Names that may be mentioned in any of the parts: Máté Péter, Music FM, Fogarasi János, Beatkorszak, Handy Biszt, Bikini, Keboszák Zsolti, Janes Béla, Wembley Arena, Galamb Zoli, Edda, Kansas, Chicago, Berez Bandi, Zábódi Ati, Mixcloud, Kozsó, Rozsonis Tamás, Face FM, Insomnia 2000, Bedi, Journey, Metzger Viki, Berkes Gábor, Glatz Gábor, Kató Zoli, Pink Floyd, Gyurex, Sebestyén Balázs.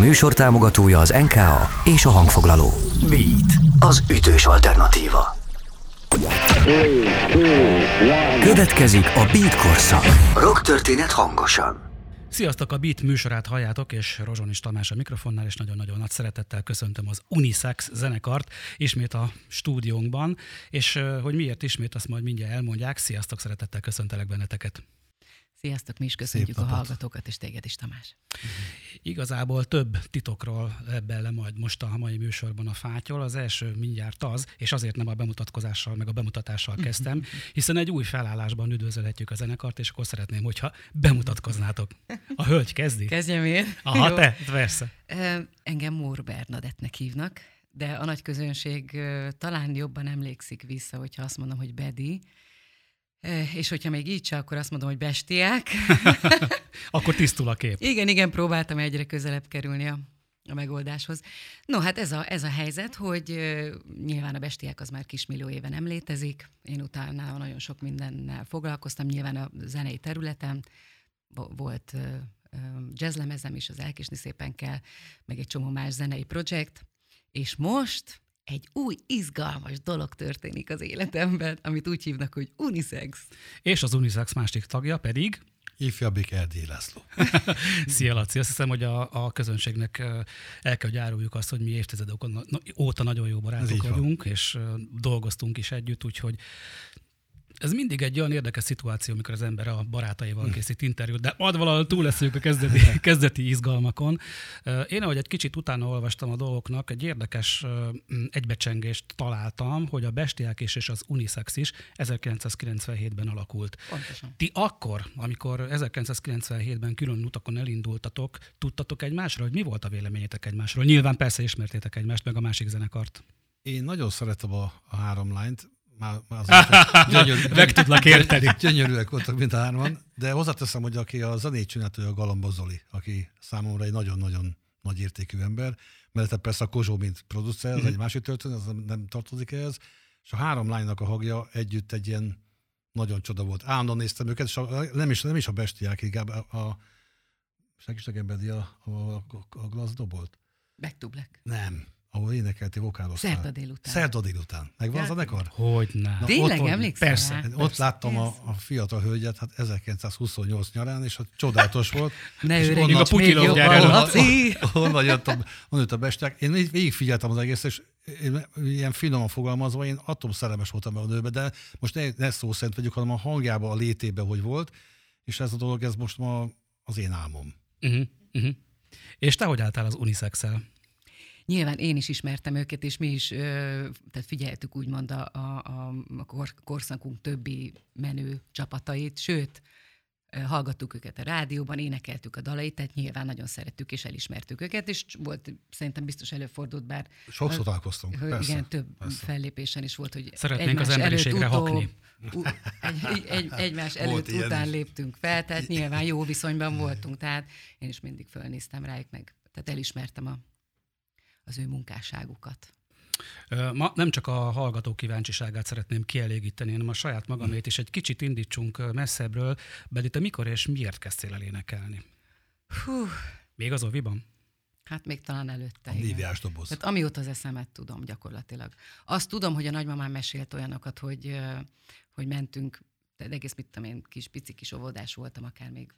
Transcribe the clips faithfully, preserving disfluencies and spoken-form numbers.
műsor támogatója az en ká á és a hangfoglaló. Beat, az ütős alternatíva. Következik a Beatkorszak. Rock történet hangosan. Sziasztok, a Beat műsorát halljátok, és Rozsonis Tamás a mikrofonnál, és nagyon-nagyon nagy szeretettel köszöntöm az Unisex zenekart ismét a stúdiónkban, és hogy miért ismét, azt majd mindjárt elmondják. Sziasztok, szeretettel köszöntelek benneteket. Sziasztok, mi is köszöntjük a hallgatókat, és téged is, Tamás. Igazából több titokról ebben le majd most a mai műsorban a fátyol. Az első mindjárt az, és azért nem a bemutatkozással, meg a bemutatással kezdtem, hiszen egy új felállásban üdvözölhetjük a zenekart, és akkor szeretném, hogyha bemutatkoznátok. A hölgy kezdi? Kezdjem én. Aha, jó. Te, persze. Engem Mór Bernadettnek hívnak, de a nagy közönség talán jobban emlékszik vissza, hogyha azt mondom, hogy Bedi. És hogyha még így se, akkor azt mondom, hogy bestiák. Akkor tisztul a kép. Igen, igen, próbáltam egyre közelebb kerülni a, a megoldáshoz. No, hát ez a, ez a helyzet, hogy uh, nyilván a bestiák az már kismillió éve nem létezik. Én utána nagyon sok mindennel foglalkoztam, nyilván a zenei területen. Volt uh, jazzlemezem is, az Elkésni szépen kell, meg egy csomó más zenei projekt. És most... egy új, izgalmas dolog történik az életemben, amit úgy hívnak, hogy Unisex. És az Unisex másik tagja pedig... ifjabbik Erdélyi László. Szia, Laci. Azt hiszem, hogy a, a közönségnek el kell, hogy áruljuk azt, hogy mi évtizedek óta nagyon jó barátok vagyunk, és dolgoztunk is együtt, úgyhogy ez mindig egy olyan érdekes szituáció, amikor az ember a barátaival készít interjút, de advalahol túl leszünk a kezdeti, kezdeti izgalmakon. Én, ahogy egy kicsit utána olvastam a dolgoknak, egy érdekes egybecsengést találtam, hogy a bestiák és az Unisex is ezerkilencszázkilencvenhétben alakult. Pontosan. Ti akkor, amikor ezerkilencszázkilencvenhétben külön utakon elindultatok, tudtatok egymásra, hogy mi volt a véleményetek egymásról? Nyilván persze ismertétek egymást, meg a másik zenekart. Én nagyon szeretem a, a három lányt. Már, már azóta meg tudlak érteni. Gyönyörűek voltak mind a hárman, de hozzáteszem, hogy aki a zenét csinált, a Galamb Zoli, aki számomra egy nagyon-nagyon nagy értékű ember, mert persze a Kozsó, mint producer, az egy másik történet, az nem tartozik ehhez, és a három lánynak a hangja együtt egy ilyen nagyon csoda volt. Állandóan néztem őket, és a, nem, is, nem is a bestiák, inkább a, a segítségem Bedi a, a, a, a Glatz dobolt. Back-to-black. Nem. Ahol énekelti vokáloztál. Szerda délután. Szerda délután. Megvan az a nekor? Hogyne. Na, tényleg emlékszem? Persze. Rá? Ott persze. Láttam a, a fiatal hölgyet, hát ezerkilencszázhuszonnyolc nyarán, és hát csodálatos volt. Ne őrejtj, a Putyilov gyárjára. Honnan jött a, a bestiák. Én végigfigyeltem az egész, és én, ilyen finoman fogalmazva, én attól szerelmes voltam a nőbe, de most ne, ne szó szerint vegyük, hanem a hangjába, a létébe, hogy volt, és ez a dolog, ez most ma az én álmom. Uh-huh, uh-huh. És te hogy álltál az Unisex-el? Nyilván én is ismertem őket, és mi is ö, tehát figyeltük úgymond a, a, a kor, korszakunk többi menő csapatait, sőt, ö, hallgattuk őket a rádióban, énekeltük a dalait, tehát nyilván nagyon szerettük és elismertük őket, és volt, szerintem biztos előfordult, bár... Sokszor találkoztunk, persze. Igen, több persze. Fellépésen is volt, hogy szeretnénk egymás az emberiségre előtt, hakni. Utó, egy, egy, egymás előtt után is. Léptünk fel, tehát nyilván jó viszonyban voltunk, tehát én is mindig fölnéztem rájuk meg, tehát elismertem a az ő munkásságukat. Ma nem csak a hallgató kíváncsiságát szeretném kielégíteni, hanem a saját magamét is. Egy kicsit indítsunk messzebbről. Bedi, te mikor és miért kezdtél el énekelni? Hú. Még az oviban? Hát még talán előtte. A néviás doboz. Tehát amióta az eszemet tudom gyakorlatilag. Azt tudom, hogy a nagymamám mesélt olyanokat, hogy, hogy mentünk, tehát egész mit tudom én, kis pici kis óvodás voltam, akár még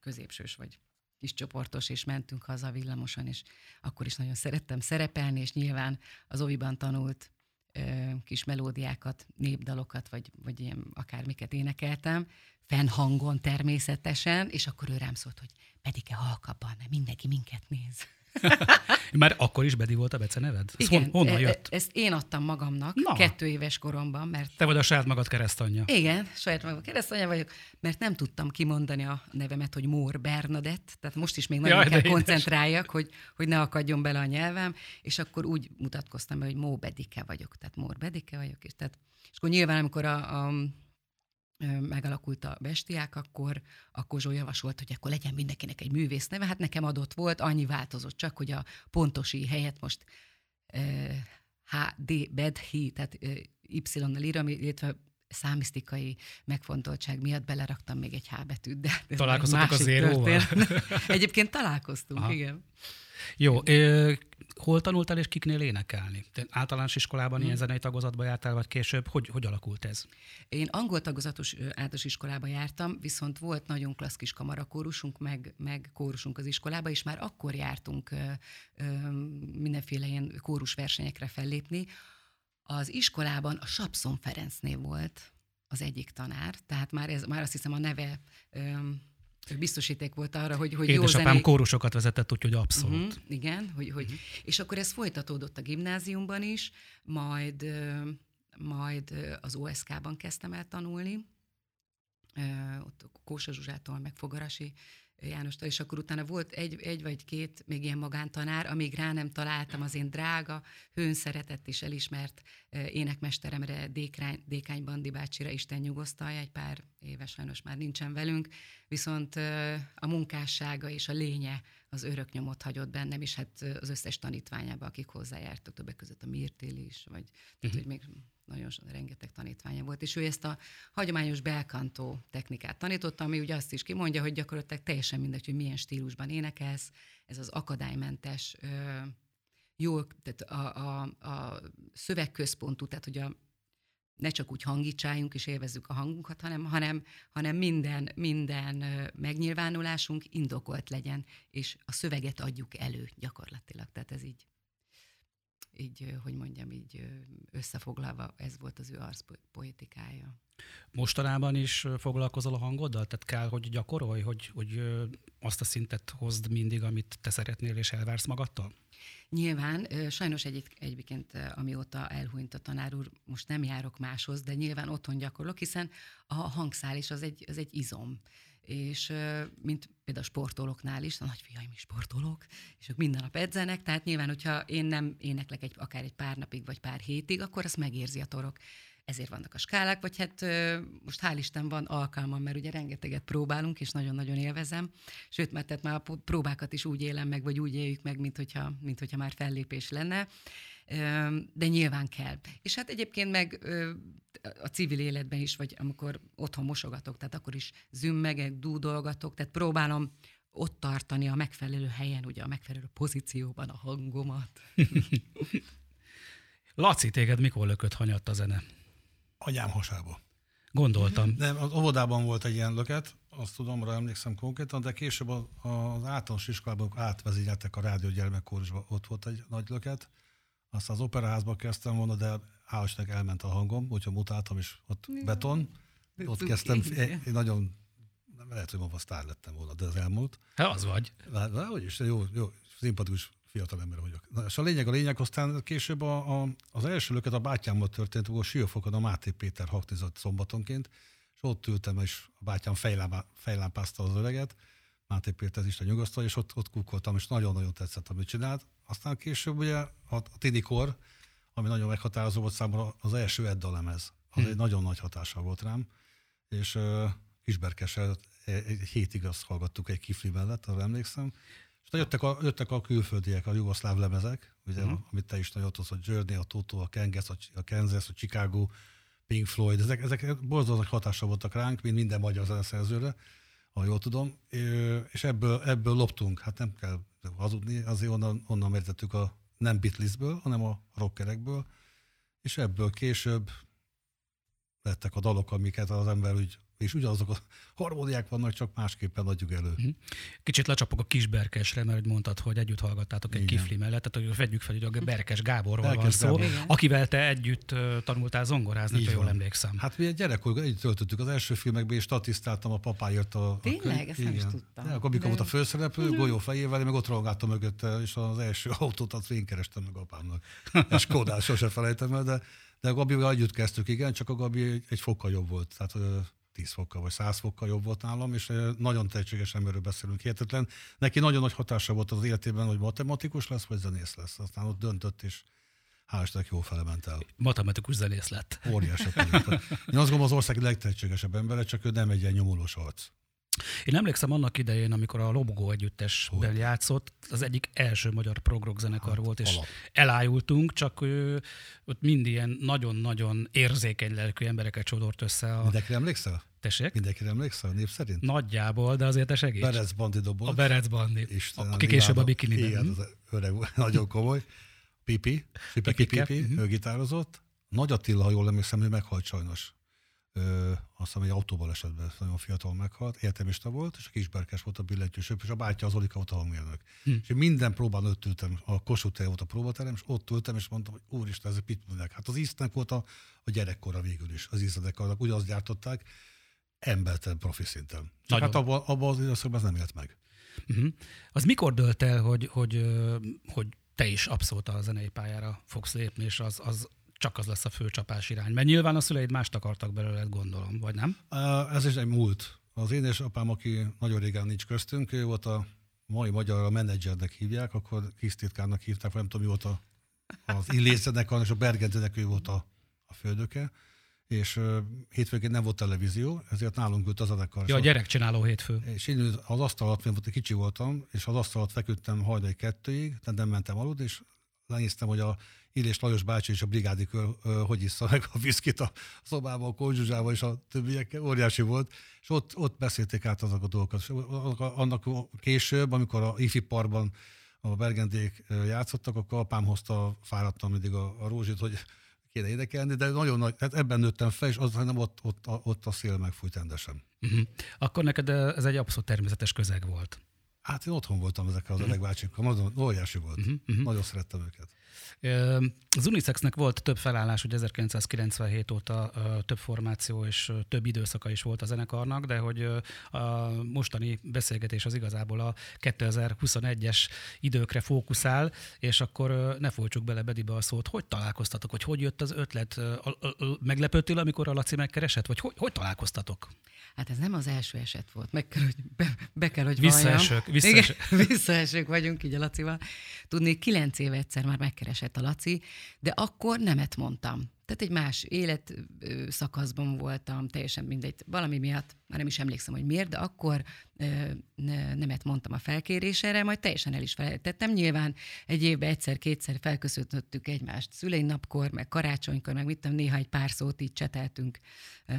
középsős vagy kis csoportos, és mentünk haza villamoson, és akkor is nagyon szerettem szerepelni, és nyilván az oviban tanult ö, kis melódiákat, népdalokat, vagy, vagy ilyen akármiket énekeltem, fennhangon természetesen, és akkor ő rám szólt, hogy Bedike halkabban, mert mindenki minket néz. Már akkor is Bedi volt a beceneved? Igen, hon, honnan jött? Ezt én adtam magamnak Na. kettő éves koromban, mert... Te vagy a saját magad keresztanyja. Igen, saját magam keresztanyja vagyok, mert nem tudtam kimondani a nevemet, hogy Mór Bernadett, tehát most is még nagyon Jaj, kell koncentráljak, hogy, hogy ne akadjon bele a nyelvem, és akkor úgy mutatkoztam be, hogy Mó Bedike vagyok, tehát Mór Bedike vagyok, és, tehát, és akkor nyilván, amikor a... a megalakult a bestiák, akkor a Kozsó javasolt, hogy akkor legyen mindenkinek egy művész neve. Hát nekem adott volt, annyi változott csak, hogy a pontosi helyet most eh, há dé, Bedhi, tehát eh, Y-nal írom, illetve számisztikai megfontoltság miatt beleraktam még egy H betűt. De találkoztatok az éróval? Egyébként találkoztunk, Aha. igen. Jó, é, hol tanultál és kiknél énekelni? Te általános iskolában hmm. ilyen zenei tagozatba jártál, vagy később? Hogy, hogy alakult ez? Én angol tagozatos általános iskolába jártam, viszont volt nagyon klassz kis kamarakórusunk, meg, meg kórusunk az iskolába, és már akkor jártunk ö, ö, mindenféle ilyen kórusversenyekre fellépni. Az iskolában a Sapszon Ferencnél volt az egyik tanár, tehát már, ez, már azt hiszem a neve... Ö, biztosíték volt arra, hogy, hogy jó zenét... Édesapám kórusokat vezetett, úgyhogy abszolút. Uh-huh, igen, hogy, hogy... Uh-huh. És akkor ez folytatódott a gimnáziumban is, majd, majd az o es ká-ban kezdtem el tanulni, ott Kósa Zsuzsától, meg Fogarasi Jánostól, és akkor utána volt egy, egy vagy két még ilyen magántanár, amíg rá nem találtam az én drága, hőn szeretett és elismert énekmesteremre, Dékány, Dékány Bandi bácsira, Isten nyugosztalja, egy pár éves sajnos már nincsen velünk, viszont a munkássága és a lénye az örök nyomot hagyott bennem, és hát az összes tanítványába, akik hozzájártak, többek között a Mirtél is, vagy tehát, hogy még... nagyon rengeteg tanítványa volt, és ő ezt a hagyományos belkantó technikát tanította, ami ugye azt is kimondja, hogy gyakorlatilag teljesen mindegy, hogy milyen stílusban énekelsz, ez az akadálymentes, jól, tehát a, a, a szövegközpontú, tehát hogy a, ne csak úgy hangítsáljunk és élvezzük a hangunkat, hanem, hanem, hanem minden, minden megnyilvánulásunk indokolt legyen, és a szöveget adjuk elő gyakorlatilag, tehát ez így. Így, hogy mondjam, így összefoglalva, ez volt az ő arszpoetikája. Mostanában is foglalkozol a hangoddal? Tehát kell, hogy gyakorolj, hogy, hogy azt a szintet hozd mindig, amit te szeretnél és elvársz magadtól? Nyilván, sajnos egy, egyébként amióta elhunyt a tanár úr, most nem járok máshoz, de nyilván otthon gyakorlok, hiszen a hangszál is az egy, az egy izom. És mint például a sportolóknál is, a nagyfiaim is sportolók, és ők minden nap edzenek, tehát nyilván, hogyha én nem éneklek egy, akár egy pár napig, vagy pár hétig, akkor azt megérzi a torok. Ezért vannak a skálák, vagy hát most hál' Isten van alkalmam, mert ugye rengeteget próbálunk, és nagyon-nagyon élvezem. Sőt, mert tehát már a próbákat is úgy élem meg, vagy úgy éljük meg, mint hogyha, mint hogyha már fellépés lenne. De nyilván kell. És hát egyébként meg a civil életben is, vagy amikor otthon mosogatok, tehát akkor is zümmegek, dúdolgatok, tehát próbálom ott tartani a megfelelő helyen, ugye a megfelelő pozícióban a hangomat. Laci, téged mikor lökött hanyatt a zene? Anyám hasába. Gondoltam. Nem, az óvodában volt egy ilyen löket, azt tudom, arra emlékszem konkrétan, de később az általános iskolában átvezényeltek a rádió gyermekkórusba, ott volt egy nagy löket. Aztán az operaházba kezdtem volna, de állásnak elment a hangom, úgyhogy mutáltam, és ott beton. Ott kezdtem, én nagyon, nem lehet, hogy maga sztár lettem volna, de ez elmúlt. Hát az vagy. Hát, úgyis, jó, jó, szimpatikus fiatal ember vagyok. Na, és a lényeg, a lényeg, aztán később a, a, az első löket a bátyámmal történt, akkor Siófokon a Máté Péter haknizott szombatonként, és ott ültem, és a bátyám fejlámpázta az öreget, Máté Péter Isten nyugosztalja, és ott, ott kukkoltam, és nagyon-nagyon tetszett, amit csinált. Aztán később ugye a tinikor, ami nagyon meghatározó volt számomra, az első Edda lemez. Az hmm. egy nagyon nagy hatással volt rám, és uh, Kisberkessel egy hétig azt hallgattuk egy kifli mellett, arra emlékszem. És jöttek a, jöttek a külföldiek, a jugoszláv lemezek, ugye, hmm. amit te is nagyon tudsz, a Journey, a Totó, a Kansas, a Kansas, a Chicago, Pink Floyd, ezek, ezek borzasztó nagy hatással voltak ránk, mint minden magyar zeneszerzőre, ha jól tudom, és ebből, ebből loptunk, hát nem kell hazudni, azért onnan, onnan mértettük a nem Beatlesből, hanem a rockerekből, és ebből később lettek a dalok, amiket az ember úgy, és ugyanazok a harmóniák vannak, csak másképpen adjuk elő. Kicsit lecsapok a Kisberkesre, mert mondtad, hogy együtt hallgattátok egy igen. kifli mellett, tehát hogy vegyük fel, hogy a Berkes Gáborról Berkes van szó, Gábor. Akivel te együtt tanultál zongorázni, ha jól emlékszem. Hát mi egy gyerekkorban együtt töltöttük az első filmekben, és statisztáltam, a papáért a... Tényleg? A ezt nem is tudtam. Akkor mikor volt a főszereplő, golyó fejével, én meg ott rohangáltam mögötte, és az első autót azt én kerestem meg apámnak. És Kodát sose felejtem el, de, de a Gabival együtt kezdtük, igen, csak a Gabi egy fokkal jobb volt. Tehát, tíz fokkal vagy száz fokkal jobb volt nálam, és nagyon tehetséges emberről beszélünk, hihetetlen. Neki nagyon nagy hatása volt az életében, hogy matematikus lesz, vagy zenész lesz. Aztán ott döntött, és hál' Istennek jól felement el. Matematikus zenész lett. Óriási. Én azt gondolom, az ország legtehetségesebb embere, csak ő nem egy ilyen nyomulós arc. Én emlékszem annak idején, amikor a Lobogó együttesben Hol. játszott, az egyik első magyar prog-rock zenekar hát, volt, és alap. elájultunk, csak ő, ott mind ilyen nagyon-nagyon érzékeny lelkű embereket csodort össze. A... Mindenki emlékszel? kettesek. Mindenkire emlékszel a név szerint? Nagyjából, de azért te segíts. Berez Bandi dobolt. A Berez Bandi. Isten, aki később a Bikiniben. Igen, az öreg, nagyon komoly. Pipi, Pipi, Pipi, ő gitározott. Nagy Attila, ha jól emlékszem, ő meghalt sajnos. Ö, azt hiszem, egy autóbalesetben nagyon fiatal meghalt, egyetemista volt, és a kisberkes volt a billentyűsöp, és a bátyja az Olika volt a hangmérnök. Hm. És minden próbán ott ültem, a Kossuth tér volt a próbaterem, és ott ültem, és mondtam, hogy úristen, ezek mit mondják. Hát az íznek volt a, a gyerekkora végül is, az ízledekarnak, ugyanazt gyártották, embertelen profi szinten. Csak hát abban abba az időszakban ez nem élt meg. Uh-huh. Az mikor dölt el, hogy, hogy, hogy te is abszolút a zenei pályára fogsz lépni, és az, az csak az lesz a főcsapás irány. Mert nyilván a szüleid mást akartak belőled, gondolom, vagy nem? Ez is egy múlt. Az édesapám, aki nagyon régen nincs köztünk, ő volt a mai magyar a menedzsernek hívják, akkor kisztitkárnak hívták, nem tudom, mi volt a, az Illés zenekarnak, és a Bergenzenek ő volt a, a fődöke, és hétfőként nem volt televízió, ezért nálunk ült az zenekar. Ja, a gyerekcsináló hétfő. És én az asztal alatt, mert kicsi voltam, és az asztal alatt feküdtem hajnali kettőig, tehát nem mentem aludni, és lenéztem, hogy a Illés Lajos bácsi és a brigádikör hogy issza meg a viszkit a szobában, a Kósa Zsuzsával és a többiekkel, óriási volt, és ott, ott beszélték át azok a dolgokat. És annak később, amikor a ifi parkban a Bergendék játszottak, akkor apám hozta, fáradtam mindig a, a Rózsit, hogy kéne énekelni, de nagyon nagy, hát ebben nőttem fel, és az, nem ott, ott, ott a szél megfújt rendesen. Uh-huh. Akkor neked ez egy abszolút természetes közeg volt. Hát én otthon voltam ezekkel az öreg bácsikkal, nagyon óriási volt, uh-huh, uh-huh. Nagyon szerettem őket. Az Unisexnek volt több felállás, ugye ezerkilencszázkilencvenhét óta több formáció és több időszaka is volt a zenekarnak, de hogy a mostani beszélgetés az igazából a kétezer-huszonegyes időkre fókuszál, és akkor ne folytsuk bele Bedibe a szót, hogy találkoztatok, hogy hogy jött az ötlet, meglepődtél, amikor a Laci megkeresett, vagy hogy, hogy találkoztatok? Hát ez nem az első eset volt, meg kell, hogy be, be kell, hogy visszaesők, visszaesők. Igen, visszaesők vagyunk így a Lacival. Tudni, kilenc éve egyszer már megkeresett a Laci, de akkor nemet mondtam. Tehát egy más életszakaszban voltam, teljesen mindegy, valami miatt, már nem is emlékszem, hogy miért, de akkor nemet mondtam a felkérésére, majd teljesen el is felejtettem. Nyilván egy évben egyszer-kétszer felköszöntöttük egymást szüleinapkor, meg karácsonykor, meg mit tudom, néha egy pár szót így cseteltünk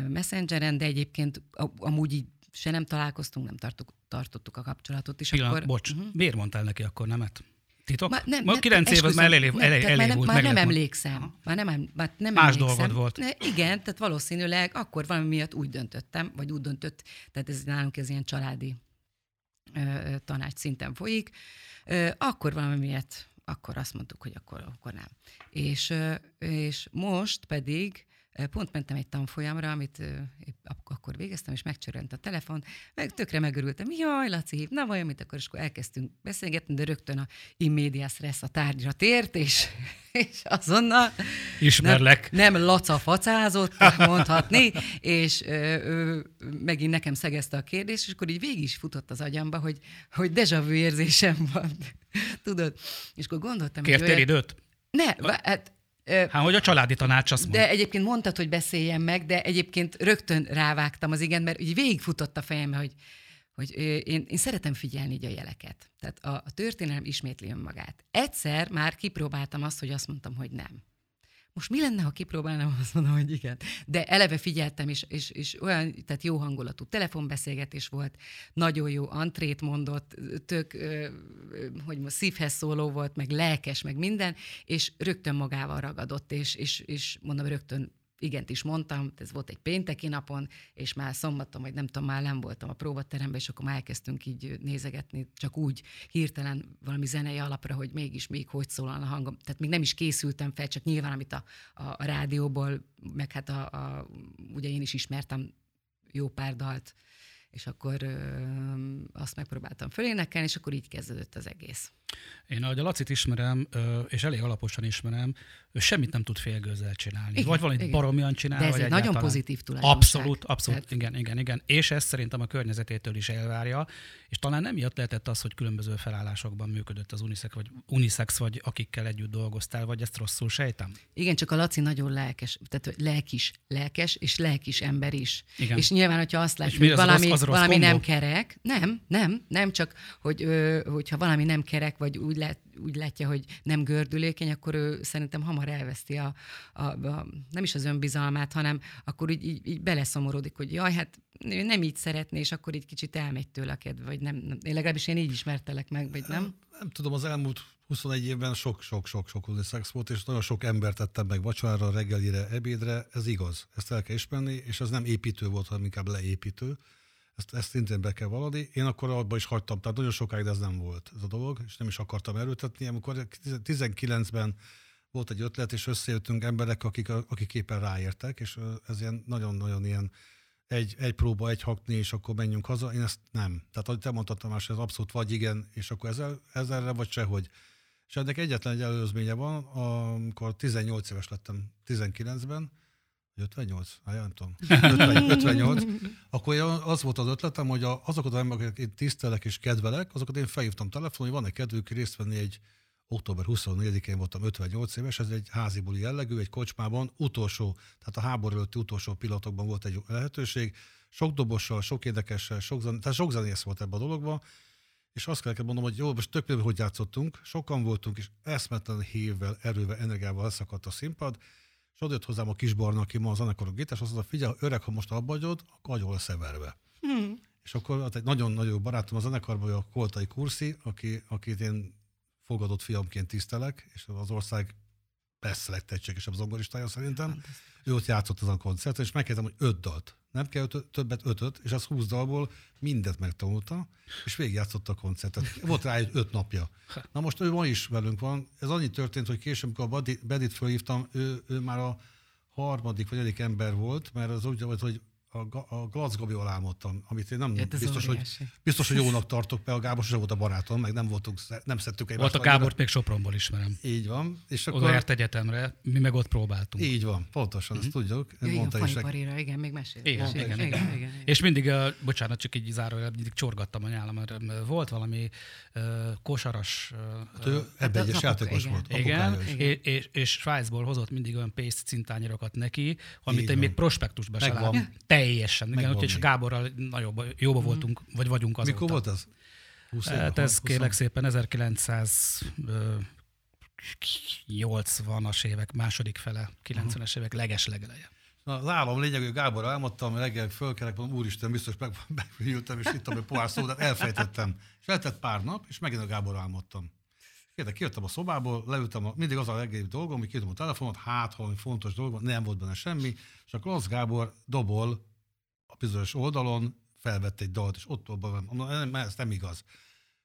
Messengeren, de egyébként amúgy így se nem találkoztunk, nem tartuk, tartottuk a kapcsolatot. És Pillan, akkor... Bocs, uh-huh. Miért mondtál neki akkor nemet? Titok? Már nem, már kilenc év az már elég volt. Már nem emlékszem. Már nem emlékszem. Más dolgod volt. Ne, igen, tehát valószínűleg akkor valami miatt úgy döntöttem, vagy úgy döntött, tehát ez nálunk ez ilyen családi ö, tanács szinten folyik. Ö, akkor valami miatt, akkor azt mondtuk, hogy akkor, akkor nem. És, ö, és most pedig pont mentem egy tanfolyamra, amit épp akkor végeztem, és megcsörönt a telefon, meg tökre megörültem, jaj, Laci hív, na vajon mit, akkor, és akkor elkezdtünk beszélgetni, de rögtön a in media stress a tárgyra tért, és, és azonnal ismerlek. Nem, nem Laca facázott, mondhatni, és ö, ö, megint nekem szegezte a kérdés, és akkor így végig is futott az agyamba, hogy, hogy déjà vu érzésem van, tudod? És akkor gondoltam, kértél hogy olyan... időt? Ne, hát... Hát, hogy a családi tanács azt mondja. De egyébként mondtad, hogy beszéljen meg, de egyébként rögtön rávágtam az igen, mert így végigfutott a fejembe, hogy, hogy én, én szeretem figyelni így a jeleket. Tehát a, a történelem ismétli önmagát. Egyszer már kipróbáltam azt, hogy azt mondtam, hogy nem. Most mi lenne, ha kipróbálnám, azt mondom, hogy igen. De eleve figyeltem, és, és, és olyan, tehát jó hangulatú telefonbeszélgetés volt, nagyon jó antrét mondott, tök, ö, hogy most szívhez szóló volt, meg lelkes, meg minden, és rögtön magával ragadott, és, és, és mondom, rögtön igent is mondtam, ez volt egy pénteki napon, és már szombaton, vagy nem tudom, már nem voltam a próbateremben, és akkor már elkezdtünk így nézegetni, csak úgy hirtelen valami zenei alapra, hogy mégis még hogy szólalna a hangom. Tehát még nem is készültem fel, csak nyilván, amit a, a, a rádióból, meg hát a, a, ugye én is ismertem jó pár dalt, és akkor ö, azt megpróbáltam fölénekelni, és akkor így kezdődött az egész. Én ahogy a Lacit ismerem, ö, és elég alaposan ismerem, ő semmit nem tud félgőzzel csinálni. Igen, vagy valamit baromian csinál. De ez egy nagyon egyáltalán pozitív tulajdonság. Abszolút, abszolút, tehát... igen, igen, igen. És ezt szerintem a környezetétől is elvárja, és talán nem miatt lehetett az, hogy különböző felállásokban működött az Unisex, vagy Unisex, vagy akikkel együtt dolgoztál, vagy ezt rosszul sejtem? Igen, csak a Laci nagyon lelkes, tehát lelkis, lelkes, és lelkis ember is. Igen. És nyilván, hogyha azt látjuk, hogy valami, az rossz, az rossz valami nem kerek, nem, nem, nem, csak hogy, hogyha valami nem kerek, vagy vagy úgy, lát, úgy látja, hogy nem gördülékeny, akkor ő szerintem hamar elveszti a, a, a nem is az önbizalmát, hanem akkor így, így, így beleszomorodik, hogy jaj, hát nem így szeretné, és akkor így kicsit elmegy tőle a kedve, vagy nem, nem. Én legalábbis én így ismertelek meg, vagy nem? Nem tudom, az elmúlt huszonegy évben sok-sok-sok-sok unisex volt, és nagyon sok embert tettem meg vacsorára, reggelire, ebédre. Ez igaz, ezt el kell ismerni, és ez nem építő volt, hanem inkább leépítő. Ezt, ezt szintén be kell valani. Én akkor abba is hagytam, tehát nagyon sokáig ez nem volt ez a dolog, és nem is akartam erőltetni. Amikor tizenkilencben volt egy ötlet, és összejöttünk emberek, akik, akik éppen ráértek, és ez ilyen nagyon-nagyon ilyen egy, egy próba, egy hakni, és akkor menjünk haza. Én ezt nem. Tehát ahogy te mondtad, Tamás, ez abszolút vagy igen, és akkor ezzel, ezzelre vagy sehogy. És ennek egyetlen egy előzménye van, amikor tizennyolc éves lettem tizenkilencben, ötvennyolc? Hát nem tudom. ötven, ötvennyolc. Akkor az volt az ötletem, hogy azokat az embereket én tisztelek és kedvelek, azokat én felhívtam telefonon, hogy van-e kedvük részt venni egy október huszonnegyedikén voltam ötvennyolc éves, ez egy házi buli jellegű, egy kocsmában, utolsó, tehát a háború előtti utolsó pillanatokban volt egy lehetőség, sok dobossal, sok érdekessel, sok, zen- tehát sok zenész volt ebben a dologban, és azt kell mondanom, hogy jó, most tök hogy játszottunk, sokan voltunk, és eszmetlen hívvel, erővel, energiával elszakadt a színpad, és odajött hozzám a kisbarna, aki ma az zenekarok gitás, azt mondta, figyelj, öreg, ha most abbagyod, akkor agyon lesz severve. Hmm. És akkor hát egy nagyon-nagyon barátom a zenekarban, a Koltai Kurszi, aki, akit én fogadott fiamként tisztelek, és az ország persze legtehetségesebb zongoristája szerintem. Ő ott játszott azon koncerten, és megkérdeztem, hogy öt dalt. Nem kell öt, többet ötöt, és az húsz dalból mindent megtanulta, és végigjátszott a koncertet. Volt rá egy öt napja. Na most ő ma is velünk van. Ez annyi történt, hogy később, amikor a Bedit fölhívtam, ő, ő már a harmadik vagy egyik ember volt, mert az úgy volt, hogy a, a Glatz Gáborral álmodtam, amit én nem hát biztos, hogy, biztos, hogy jónak tartok be, a Gábor sem volt a barátom, meg nem voltunk, nem szedtük egymást. Volt a Gábort még Sopronból ismerem. Így van. És akkor... Oda járt egyetemre, mi meg ott próbáltunk. Így van, pontosan, mm-hmm. ezt tudjuk. Jó, igen, fanyparira, igen, még meséltem. Igen, igen, igen, igen, igen. És mindig, uh, bocsánat, csak így zárójel, mindig csorgattam a nyálam, mert volt valami uh, kosaras... Uh, hát ebben egyes játékos volt. Igen, és Svájcból hozott mindig olyan Paiste cintányérokat neki, amit én még prospektusban se láttam. Teljesen. Igen, úgyhogy a Gáborral nagyobb, jóba hmm. voltunk, vagy vagyunk azóta. Mikor volt az? húsz éve, hát ez kérlek szépen ezerkilencszáznyolcvanas évek második fele, kilencvenes évek leges-legeleje. Na, az álom lényeg, hogy Gáborral elmondtam, reggel fölkelek, mondom, úristen, biztos megfűjültem, és hittem, hogy pohár szódát elfejtettem. És eltett pár nap, és megint a Gáborral álmodtam. Érde, kijöttem a szobából, leültem, a, mindig az a legjobb dolgom, hogy kijöttem a telefonot, hát valami fontos dolgom, nem volt benne semmi, és a Glatz Gábor dobol a bizonyos oldalon, felvett egy dalt, és ott van, ez nem igaz.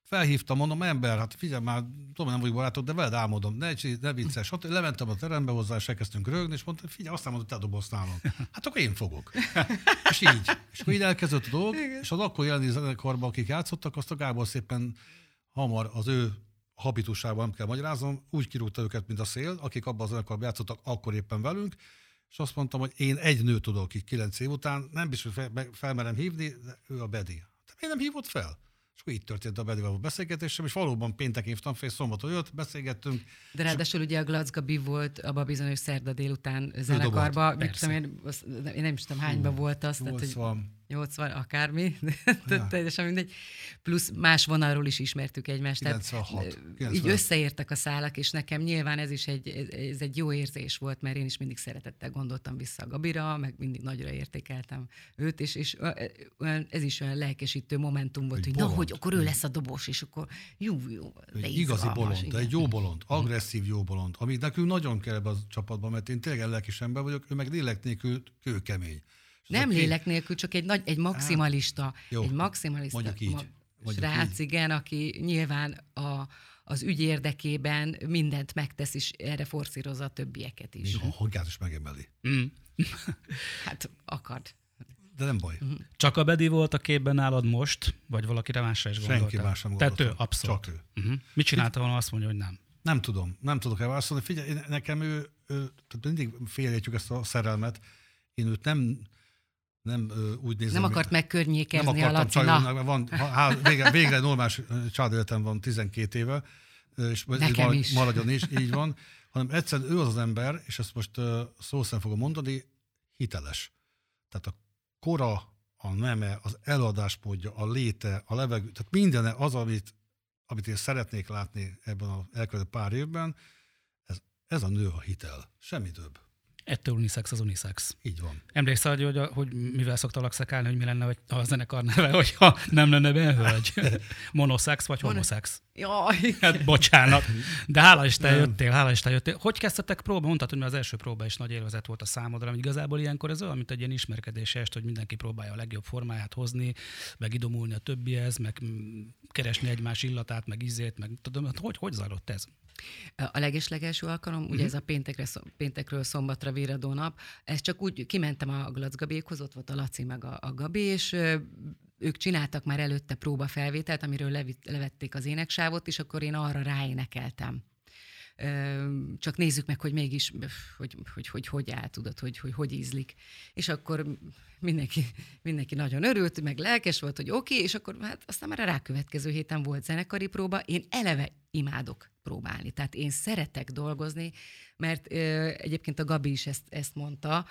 Felhívtam, mondom, ember, hát figyelj már, tudom, nem vagyok barátok, de veled álmodom, ne, ne vicces. Hát, lementem a terembe hozzá, és elkezdtünk rögni, és mondta, figyelj, aztán mondom, te dobolsz nálam. Hát akkor én fogok. És így. És akkor így elkezdett a dolog, és az akkor jelenlő zenekarban, akik játszottak, azt a Gábor szépen hamar az ő habitusában, nem kell magyaráznom, úgy kirúgta őket, mint a szél, akik abban a zenekarban játszottak akkor éppen velünk, és azt mondtam, hogy én egy nőt tudok ki kilenc év után, nem biztos, hogy fel, felmerem hívni, de ő a Bedi. De miért nem hívott fel? És akkor így történt a Bedivel a beszélgetésem, és valóban péntek hívtam fel, szombaton jött, beszélgettünk. De ráadásul ugye a Glatz Gabi volt abban bizonyos szerda délután zenekarban, mit tudom én, én nem is tudom hányban volt az, tehát hogy... nyolcvan, akármi, ja. Teljesen mindegy. Plusz más vonalról is ismertük egymást. kilencvenhat, kilencvenhat. Így összeértek a szálak, és nekem nyilván ez is egy, ez egy jó érzés volt, mert én is mindig szeretettel gondoltam vissza a Gabira, meg mindig nagyra értékeltem őt, és, és ez is olyan lelkesítő momentum volt, egy hogy bolond. Na, hogy akkor ő lesz a dobos, és akkor jó, jó. Egy igazi bolond, de egy jó bolond, agresszív jó bolond, amit nekünk nagyon kell ebben a csapatban, mert én tényleg lelkis ember vagyok, ő meg lélek nélkül kőkemény. Nem lélek nélkül, csak egy, nagy, egy maximalista, á, jó, egy maximalista mondjuk így, mondjuk srác, így. Igen, aki nyilván a, az ügy érdekében mindent megtesz, és erre forszírozza a többieket is. Még a hangját is megemeli. Mm. Hát akard. De nem baj. Mm. Csak a Bedi volt a képben nálad most, vagy valakire másra is gondoltál? Senki más sem gondoltam. Tehát ő abszolút. Csak ő. Mm-hmm. Mit csinálta volna, azt mondja, hogy nem? Nem tudom. Nem tudok elválaszolni. Figyelj, nekem ő, ő mindig félretjük ezt a szerelmet. Én őt nem... Nem, ö, úgy nézem, nem akart megkörnyékezni a Lacinak. Van, há, végre, végre normális család van tizenkét éve, és marad, is. maradjon is, így van, hanem egyszerűen ő az az ember, és ezt most szó szerint fogom mondani, hiteles. Tehát a kora, a neme, az eladásmódja, a léte, a levegő, tehát minden az, amit amit én szeretnék látni ebben az elkövető pár évben, ez, ez a nő a hitel, semmi több. Ettől unisex az unisex. Így van. Emlékszel, hogy, hogy, hogy mivel szoktalak szekálni, hogy mi lenne hogy a zenekar neve, hogyha nem lenne benhölgy? Monoszex vagy homosex? Jaj. Hát bocsánat. De hála Isten jöttél, hála Isten jöttél. Hogy kezdtetek próba? Mondtad, hogy az első próba is nagy élvezet volt a számodra, hogy igazából ilyenkor ez olyan, mint egy ilyen ismerkedési est, hogy mindenki próbálja a legjobb formáját hozni, meg idomulni a többihez, meg keresni egymás illatát, meg ízét, meg tudom, hát hogy, hogy zajlott ez? A legeslegelső alkalom, uh-huh. ugye ez a péntekre, péntekről szombatra virradó nap, ez csak úgy kimentem a Glatz Gabékhoz, ott volt a Laci meg a, a Gabi, és ők csináltak már előtte próbafelvételt, amiről levitt, levették az éneksávot, és akkor én arra ráénekeltem. Csak nézzük meg, hogy mégis, hogy hogy, hogy, hogy áll, tudod, hogy, hogy hogy ízlik. És akkor mindenki, mindenki nagyon örült, meg lelkes volt, hogy oké, okay, és akkor hát aztán már a rákövetkező héten volt zenekari próba. Én eleve imádok próbálni, tehát én szeretek dolgozni, mert ö, egyébként a Gabi is ezt, ezt mondta,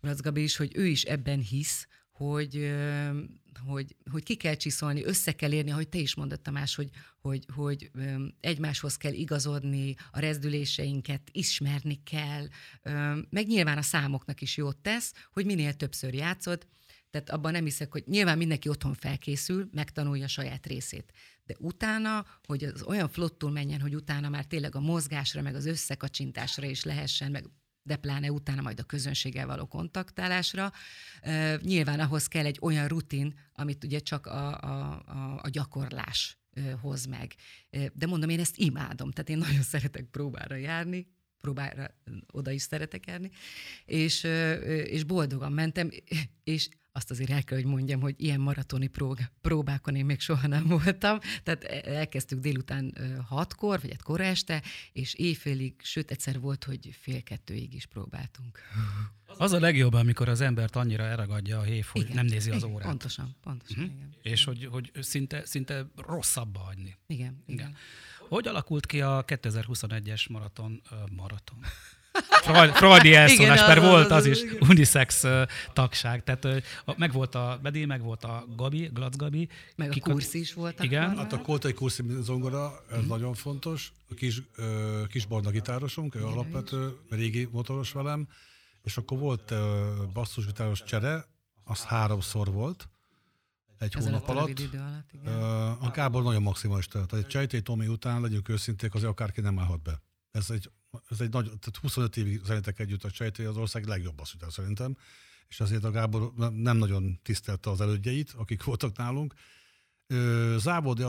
Glatz Gabi is, hogy ő is ebben hisz, hogy, ö, hogy, hogy ki kell csiszolni, össze kell érni, ahogy te is mondod, Tamás, hogy, hogy, hogy ö, egymáshoz kell igazodni, a rezdüléseinket ismerni kell, ö, meg nyilván a számoknak is jót tesz, hogy minél többször játszod, tehát abban nem hiszek, hogy nyilván mindenki otthon felkészül, megtanulja a saját részét. De utána, hogy az olyan flottul menjen, hogy utána már tényleg a mozgásra, meg az összekacsintásra is lehessen, meg de pláne utána majd a közönséggel való kontaktálásra. Uh, nyilván ahhoz kell egy olyan rutin, amit ugye csak a, a, a, a gyakorlás uh, hoz meg. Uh, de mondom, én ezt imádom, tehát én nagyon szeretek próbára járni, próbára oda is szeretek járni, és, uh, és boldogan mentem, és azt azért el kell, hogy mondjam, hogy ilyen maratoni próbákon én még soha nem voltam. Tehát elkezdtük délután hatkor, vagy egy kora este, és éjfélig, sőt egyszer volt, hogy fél kettőig is próbáltunk. Az a legjobb, amikor az embert annyira elragadja a hév, hogy igen, nem nézi az igen, órát. Pontosan, pontosan, uh-huh. igen. És hogy, hogy szinte, szinte rosszabbba hagyni. Igen, igen, igen. Hogy alakult ki a kétezer-huszonegyes maraton? Uh, maraton? Freud, freudi elszólás, mert volt az, az is igen. Unisex uh, tagság. Tehát uh, meg volt a Bedi, meg volt a Gabi, Glatz Gabi. Meg a Kurszi is voltak. Igen. Hát a Koltai Kurszi zongora, ez mm. nagyon fontos. A kis, uh, kis barna gitárosunk, ő alapvető, régi motoros velem. És akkor volt uh, basszusgitáros csere, az háromszor volt. Egy ez hónap alatt. alatt uh, a Gábor nagyon maximalista. Tehát egy Csejtei Tomi után, legyünk őszinték, azért akárki nem állhat be. Ez egy Ez egy nagy, tehát huszonöt évig zenétek együtt a Csejtei, az ország legjobb basszusgitáros szerintem, és azért a Gábor nem nagyon tisztelte az elődjeit, akik voltak nálunk. Zábódi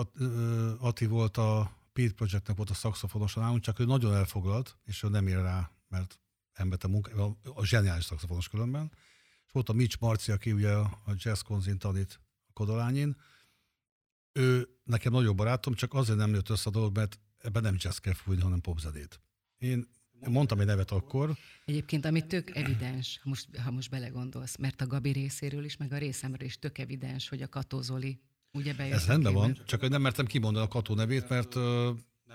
Ati volt a Pete Projectnek volt a szaxofonosa nálunk, csak ő nagyon elfoglalt, és ő nem ér rá, mert embert a munka, a zseniális szaxofonos különben. És volt a Mitch Marci, aki ugye a jazz konzin tanít a Kodolányin. Ő nekem nagyobb barátom, csak azért nem jött össze a dolog, mert ebben nem jazz kell fújni, hanem popzenét. Én mondtam egy nevet akkor. Egyébként, ami tök evidens, ha most, ha most belegondolsz, mert a Gabi részéről is, meg a részemről is tök evidens, hogy a Kató Zoli ugye bejött. Ez rendben van, mert... csak nem mertem kimondani a Kató nevét, mert,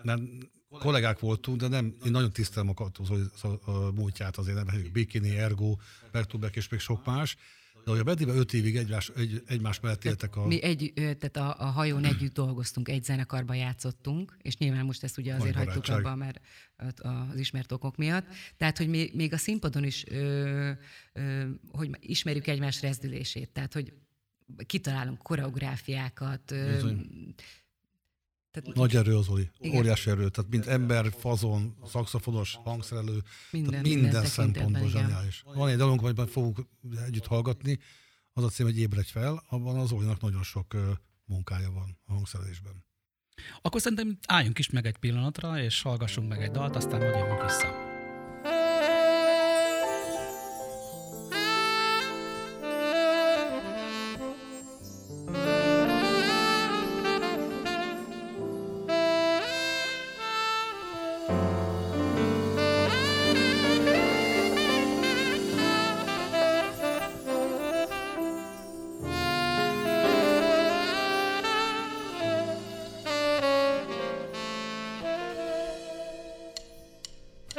mert kollégák voltunk, de nem, én nagyon tisztelem a Kató Zoli múltját azért, nem, Bikini, Ergo, Bertubek és még sok más. De hogy a Bediben öt évig egymás, egy, egymás mellett éltek a... Mi egy, tehát a, a hajón együtt dolgoztunk, egy zenekarban játszottunk, és nyilván most ezt ugye azért hagytuk abban már az ismert okok miatt. Tehát, hogy mi, még a színpadon is ö, ö, hogy ismerjük egymás rezdülését. Tehát, hogy kitalálunk koreográfiákat. Ö, tehát, nagy erő az Oli, óriási erő. Tehát mint ember, fazon, szaxofonos, hangszerelő, minden, minden, minden szempontból zseniális. Van egy dalunk, amiben fogunk együtt hallgatni, az a cím, hogy Ébredj fel, abban az Olinak nagyon sok munkája van a hangszerelésben. Akkor szerintem álljunk is meg egy pillanatra, és hallgassunk meg egy dalt, aztán majd jövünk vissza.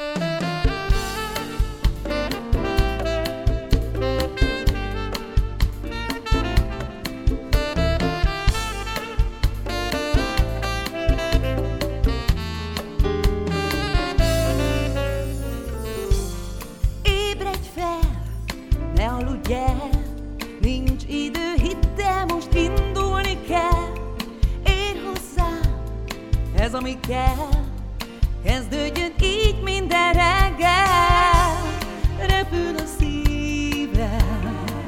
Thank you. Kezdődjön így minden reggel, repül a szívem,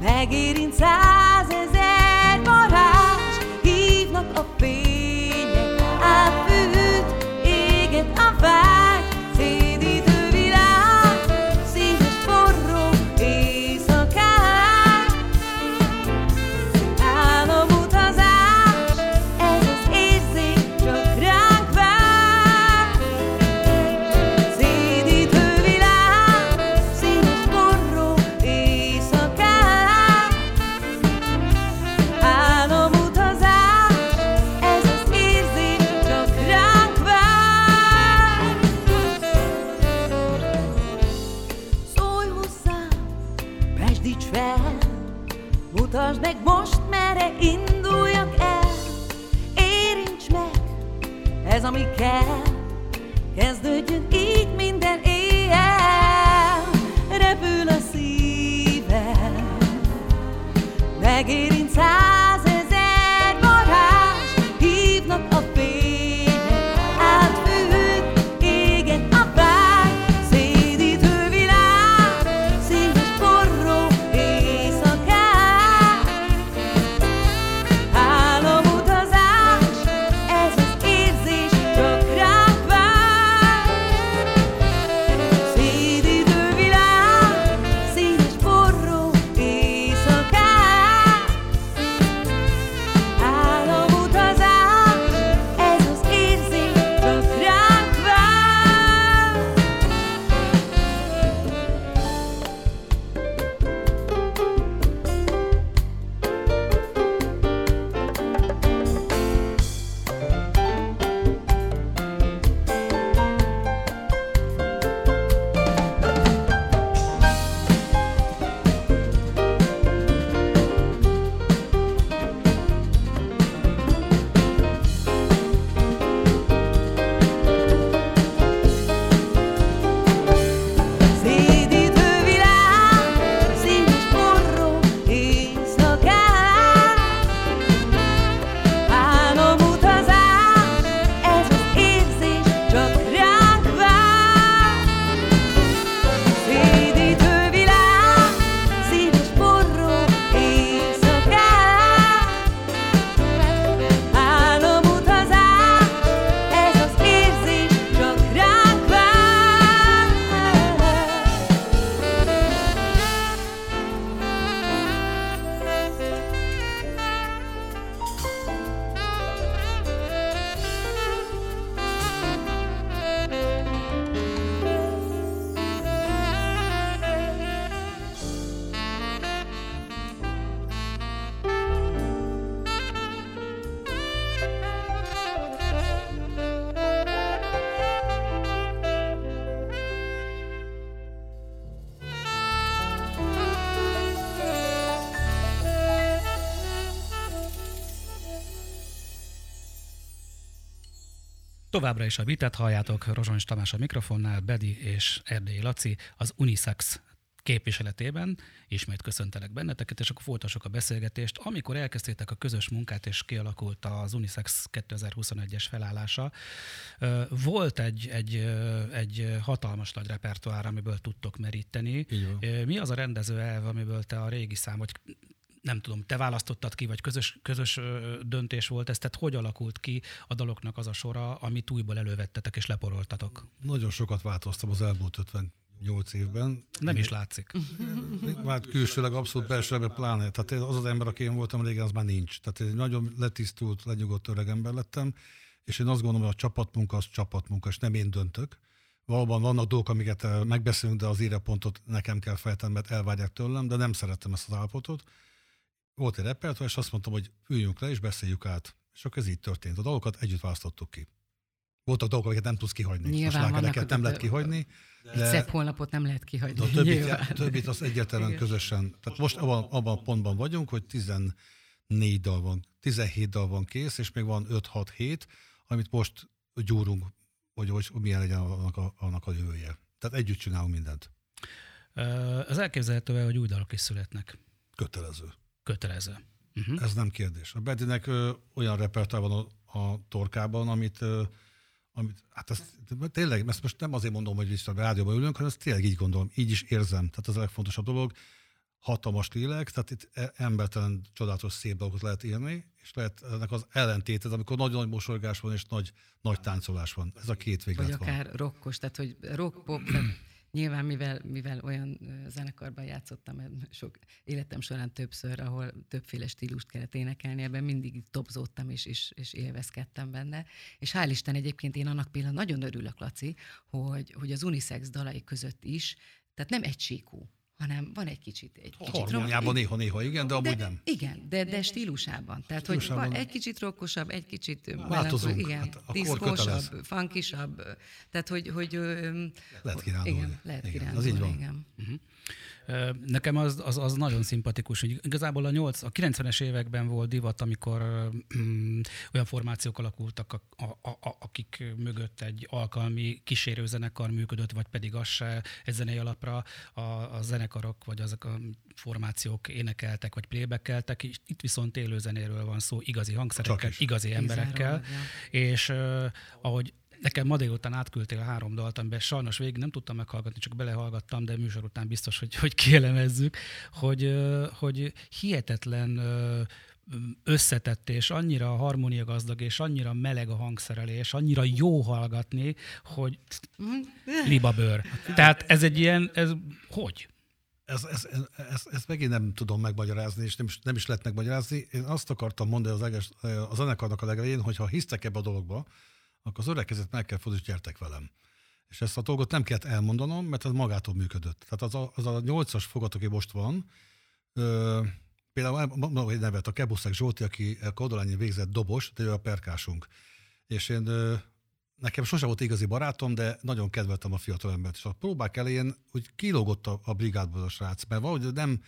megérint százezer varázs, hívnak a fények, átfűt, éget a vágy, szédítő világ, színes forró éjszakán, álom utazás, ez az érzék csak ránk vár. Szédítő világ, színes forró éjszakán, álom utazás, ez az érzék csak ránk vár. Szólj hozzám, pesdíts fel, mutasd meg most, merre induljak el. Érints meg, ez ami kell, kezdődjön így minden éjjel. Repül a szívem, megérint százezer varázs, hívnak a fények, átfűt, éget a vágy, szédítő világ, színes forró éjszakán, álomutazás, ez az érzés csak ránk vár. Szédítő világ, színes forró éjszakán, álomutazás, ez az érzés csak ránk vár. Szédítő világ, színes forró éjszakán, álomutazás, ez az érzés csak ránk vár. Szédítő világ, színes forró éjszakán, álomutazás, ez az érzés csak ránk vár. Továbbra is a Beatet halljátok, Rozsoncs Tamás a mikrofonnál, Bedi és Erdélyi Laci az Unisex képviseletében. Ismét köszöntelek benneteket, és akkor folytassuk a beszélgetést. Amikor elkezdtétek a közös munkát, és kialakult az Unisex kétezer-huszonegyes felállása, volt egy, egy, egy hatalmas nagy repertoár, amiből tudtok meríteni. Jó. Mi az a rendező elv, amiből te a régi szám, vagy nem tudom, te választottad ki, vagy közös, közös döntés volt ez, tehát hogy alakult ki a daloknak az a sora, amit újból elővettetek és leporoltatok? Nagyon sokat változtam az elmúlt ötvennyolc évben. Nem is látszik. Vált külsőleg, abszolút belsőleg, pláne. Tehát az az ember, aki én voltam régen, az már nincs. Tehát egy nagyon letisztult, lenyugodt öreg ember lettem, és én azt gondolom, hogy a csapatmunka az csapatmunka, és nem én döntök. Valóban vannak dolgok, amiket megbeszélünk, de az írepontot nekem kell feltenni, mert elvárják tőlem, de nem szerettem ezt az állapotot. Volt egy repertoár, és azt mondtam, hogy üljünk le, és beszéljük át. És akkor ez így történt. A dolgokat együtt választottuk ki. Voltak dolgok, amiket nem tudsz kihagyni. Nyilván most lágereket nem lehet kihagyni. Egy szebb honlapot nem lehet kihagyni. De a többit, a többit az egyértelműen közösen. Tehát most abban, abban a pontban vagyunk, hogy tizennégy dal van, tizenhét dal van kész, és még van öt hat hét, amit most gyúrunk, hogy, hogy milyen legyen annak a, annak a jövője. Tehát együtt csinálunk mindent. Az elképzelhető, hogy új dalok is születnek. Kötelező. Kötelező. Uh-huh. Ez nem kérdés. A Bedinek ö, olyan repertoár van a, a torkában, amit ö, Amit, hát azt, tényleg, ezt most nem azért mondom, hogy viszont a rádióban ülünk, hanem ezt tényleg így gondolom, így is érzem. Tehát ez a legfontosabb dolog. Hatalmas lélek, tehát itt embertelen, csodálatos, szép dolgot lehet írni, és lehet ennek az ellentéte, amikor nagyon nagy mosolygás van, és nagy, nagy táncolás van. Ez a két véglet van. Vagy akár van. Rockos, tehát hogy rock, pop, nyilván mivel, mivel olyan zenekarban játszottam sok életem során többször, ahol többféle stílust kellett énekelni, ebben mindig topzódtam és, és, és élvezkedtem benne. És hál' Isten egyébként én annak például nagyon örülök, Laci, hogy, hogy az unisex dalai között is, tehát nem egysíkú, hanem van egy kicsit... egy harmóniában néha-néha, igen, de, de amúgy nem. Igen, de, de stílusában. Tehát, stílusában. Hogy egy kicsit rockosabb, egy kicsit... Változunk. Melakul, igen, hát diszkósabb, funkisabb. Tehát, hogy... hogy lehet kirándulni. Lehet kirándulni, igen. Van. Igen. Uh-huh. Nekem az, az, az nagyon szimpatikus, hogy igazából a, nyolc, a kilencvenes években volt divat, amikor öm, olyan formációk alakultak, a, a, a, akik mögött egy alkalmi kísérőzenekar működött, vagy pedig az se egy zenei alapra a, a zenek karok, vagy azok a formációk énekeltek, vagy playback-eltek. Itt viszont élő zenéről van szó, igazi hangszerekkel, igazi emberekkel. Kizáról, és uh, ahogy nekem ma délután átküldtél három dalt, amiben sajnos végig nem tudtam meghallgatni, csak belehallgattam, de műsor után biztos, hogy, hogy kielemezzük, hogy, uh, hogy hihetetlen uh, összetett, és annyira harmónia gazdag, és annyira meleg a hangszerelés, annyira jó hallgatni, hogy libabőr. Tehát ez egy ilyen, ez hogy? Ezt ez, ez, ez, ez megint nem tudom megmagyarázni, és nem is, nem is lehet megmagyarázni. Én azt akartam mondani az, eges, az zenekarnak a legelején, hogy ha hisztek ebbe a dologba, akkor az öregkezet meg kell fordulni, és gyertek velem. És ezt a dolgot nem kellett elmondanom, mert ez magától működött. Tehát az a, az a nyolcas fogat, aki most van, ö, például mondom egy nevet, a Keboszák Zsolti, aki Kodolányi végzett dobos, de ő a perkásunk. És én... Ö, Nekem sose volt igazi barátom, de nagyon kedveltem a fiatalembert. És a próbák elején úgy kilógott a, a brigádból a srác, mert valahogy nem,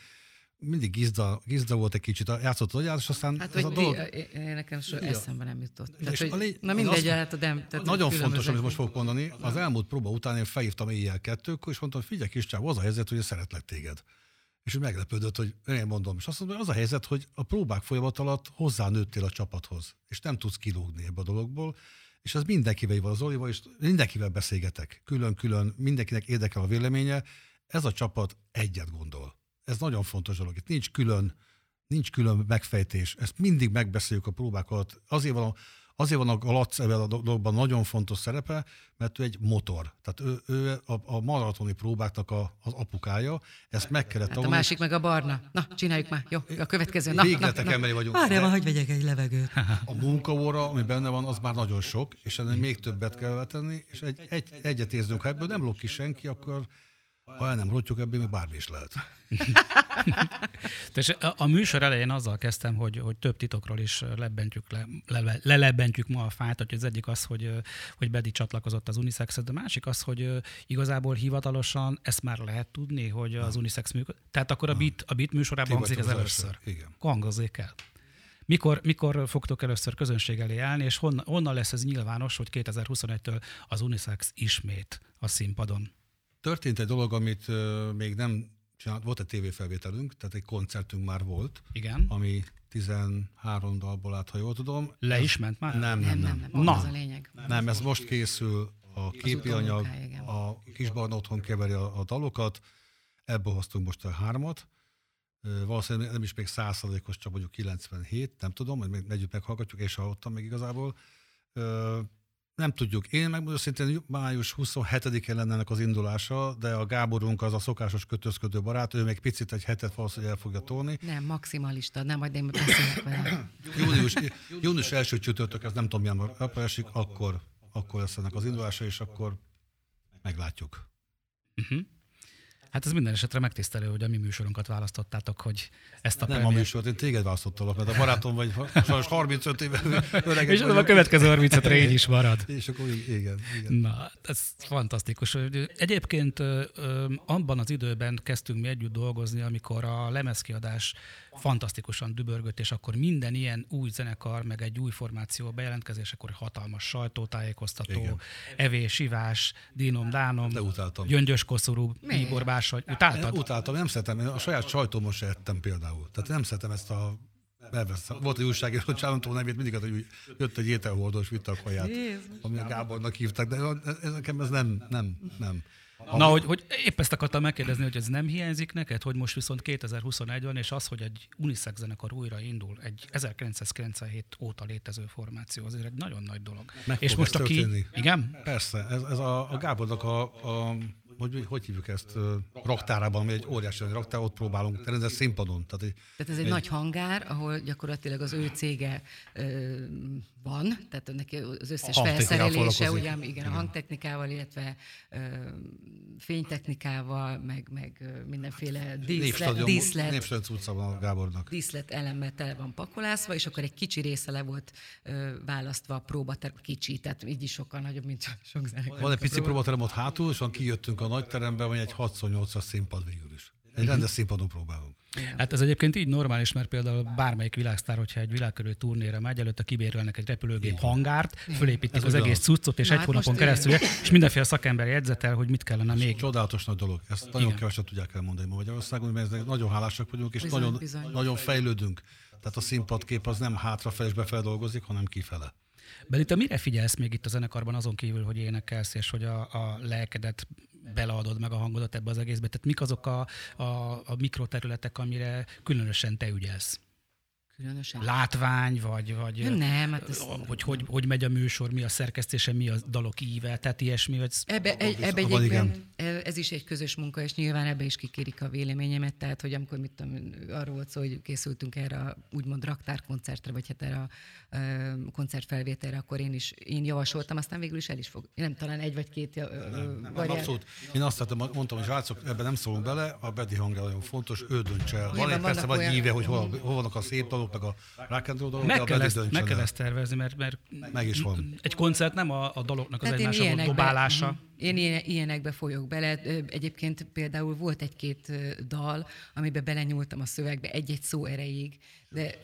mindig gizda, gizda volt egy kicsit, játszott a agyát, és aztán hát, ez a dolog... Nekem so eszembe nem jutott. Tehát, hogy, alé... Na mindegy, hát a dem... Tehát nagyon fontos, amit most fogok mondani. Az elmúlt próba után én felhívtam éjjel kettőkor, és mondtam, figyelj kiscsáv, az a helyzet, hogy szeretlek téged. És úgy meglepődött, hogy én mondom. És azt mondom, hogy az a helyzet, hogy a próbák folyamat alatt hozzánőttél a csapathoz, és nem tudsz kilógni ebből a dologból. És ez mindenkivel van, Zolival, és mindenkivel beszélgetek. Külön-külön, mindenkinek érdekel a véleménye. Ez a csapat egyet gondol. Ez nagyon fontos dolog. Itt nincs külön, nincs külön megfejtés. Ezt mindig megbeszéljük a próbák alatt. Azért van a, azért van a Glatz ebben a dologban nagyon fontos szerepe, mert ő egy motor. Tehát ő, ő a, a maratoni próbáknak a, az apukája. Ezt meg kellett hát tanulni. A másik meg a barna. Na, csináljuk már. Jó, a következő. Na, végletek emberi vagyunk. Várjál már, hogy vegyek egy levegőt. A munkaóra, ami benne van, az már nagyon sok, és ennél még többet kell letenni, és egy, egy, egyet érzünk. Ha ebből nem lóg ki senki, akkor ha el nem rottjuk, ebből még bármi is lehet. a, a műsor elején azzal kezdtem, hogy, hogy több titokról is lebbentjük, le, le, lelebbentjük ma a fát. Hogy az egyik az, hogy, hogy Bedi csatlakozott az unisex-hez, de a másik az, hogy igazából hivatalosan ezt már lehet tudni, hogy az unisex működik. Tehát akkor a beat, a beat műsorában hangzik ez először. Hangozzék el. Mikor, mikor fogtok először közönség elé állni, és honnan, honnan lesz ez nyilvános, hogy kétezer-huszonegytől az unisex ismét a színpadon? Történt egy dolog, amit uh, még nem csinált, volt egy tévéfelvételünk, tehát egy koncertünk már volt, igen, ami tizenhárom dalból állt, ha jól tudom. Le is ment már? Nem, nem, nem. nem. Na. Ez a lényeg. Nem, nem, ez most készül a képi anyag, a Kisbarna otthon keveri a, a dalokat, ebből hoztunk most a hármat. Valószínűleg nem is még száz százalékos, csak mondjuk kilencvenhét, nem tudom, majd meg, együtt meghallgatjuk, és hallottam még igazából. Ö, Nem tudjuk. Én megmondom, szintén május huszonhetedikén lenne ennek az indulása, de a Gáborunk az a szokásos kötözködő barát, ő még picit egy hetet valószínűleg el fogja tolni. Nem, maximalista, nem, majd én beszélek vele. Június, június első csütörtök, ez nem tudom, milyen napra esik, akkor, akkor lesz ennek az indulása, és akkor meglátjuk. Uh-huh. Hát ez minden esetre megtisztelő, hogy a mi műsorunkat választottátok, hogy ezt a... Nem premier... a műsort, én téged választottalak, mert a barátom vagy sajnos harmincöt éve öreges. És a következő harmincötre így is marad. És akkor így, igen, igen. Na, ez fantasztikus. Egyébként abban az időben kezdtünk mi együtt dolgozni, amikor a lemezkiadás fantasztikusan dübörgött, és akkor minden ilyen új zenekar, meg egy új formáció bejelentkezésekor hatalmas sajtótájékoztató, igen, evés, ivás, dínom, dánom, gyöngyös koszorú, bíborbás. Utáltad? Én utáltam, nem szeretem. Én a saját sajtómon se ettem például. Tehát nem szeretem ezt a Elveszett. Volt egy újságíró, hogy Csállam nevét mindig, hogy jött egy ételhordós, vitte a kaját, ami a Gábornak hívták, de ez nekem ez nem, nem, nem. Na, na hogy, hogy épp ezt akartam megkérdezni, hogy ez nem hiányzik neked, hogy most viszont kétezer-huszonegyben, és az, hogy egy unisex zenekar újra indul, egy ezerkilencszázkilencvenhét óta létező formáció, azért egy nagyon nagy dolog. Meg és most aki... történni. Igen? Persze, ez, ez a, a Gábornak a, a hogy, hogy hívjuk ezt, raktárában, ami egy óriási raktár, ott próbálunk, tehát ez színpadon. Tehát, egy, tehát ez egy, egy nagy hangár, ahol gyakorlatilag az ő cége ö, van, tehát neki az összes felszerelése, ugye, igen, igen, a hangtechnikával, illetve ö, fénytechnikával, meg, meg mindenféle díszlet, díszlet, népstadion cucca van a Gábornak. Díszlet elemmel tele van pakolászva, és akkor egy kicsi része le volt ö, választva a próbaterem, kicsi, tehát így is sokkal nagyobb, mint sok zenekar. Van egy pici próbaterem ott hátul, és van kijöttünk a nagy teremben, van egy hatszor nyolcas színpad végül is. Egy rendes színpadon próbálunk. Hát ez egyébként így normális, mert például bármelyik világsztár, hogyha egy világkörüli turnéra megy, előtte kibérelnek egy repülőgép hangárt, fölépítik ez az egész cuccot, és na, egy hát hónapon keresztül, én... és mindenféle szakember jegyzetel, hogy mit kellene még. Csodálatos nagy dolog. Ezt nagyon igen. Keveset tudják elmondani ma Magyarországon, mert nagyon hálásak vagyunk, és bizony, nagyon, bizony. nagyon fejlődünk. Tehát a színpadkép az nem hátrafelé és befelé dolgozik, hanem kifele. Bedi, te mire figyelsz még itt a zenekarban azon kívül, hogy énekelsz, és hogy a, a lelkedet beleadod meg a hangodat ebbe az egészbe? Tehát mik azok a, a, a mikroterületek, amire különösen te ügyelsz? Különösen. Látvány, vagy, vagy nem, hát ez... hogy, hogy, hogy megy a műsor, mi a szerkesztése, mi a dalok íve, tehát ilyesmi. Vagy... Ebbe, egy, ebbe egyébként ez is egy közös munka, és nyilván ebbe is kikérik a véleményemet, tehát hogy amikor mit tudom, arról volt szó, hogy készültünk erre a úgymond raktárkoncertre, vagy hát erre a koncertfelvételre, akkor én is én javasoltam, aztán végül is el is fog. Nem, talán egy vagy két variált. Abszolút. Én azt hát mondtam, hogy rácok, ebben nem szólunk bele, a Bedi hangja nagyon fontos, ő döntse el. Van egy persze vagy íve, hogy hol vannak a szép dalok, meg a rock and roll dolog, meg kell, ezt, meg kell ezt tervezni, mert, mert meg is van. Egy koncert nem a, a daloknak az egymásra dobálása. Én ilyenekbe folyok bele. Egyébként például volt egy-két dal, amiben belenyúltam a szövegbe egy-egy szó erejéig, de...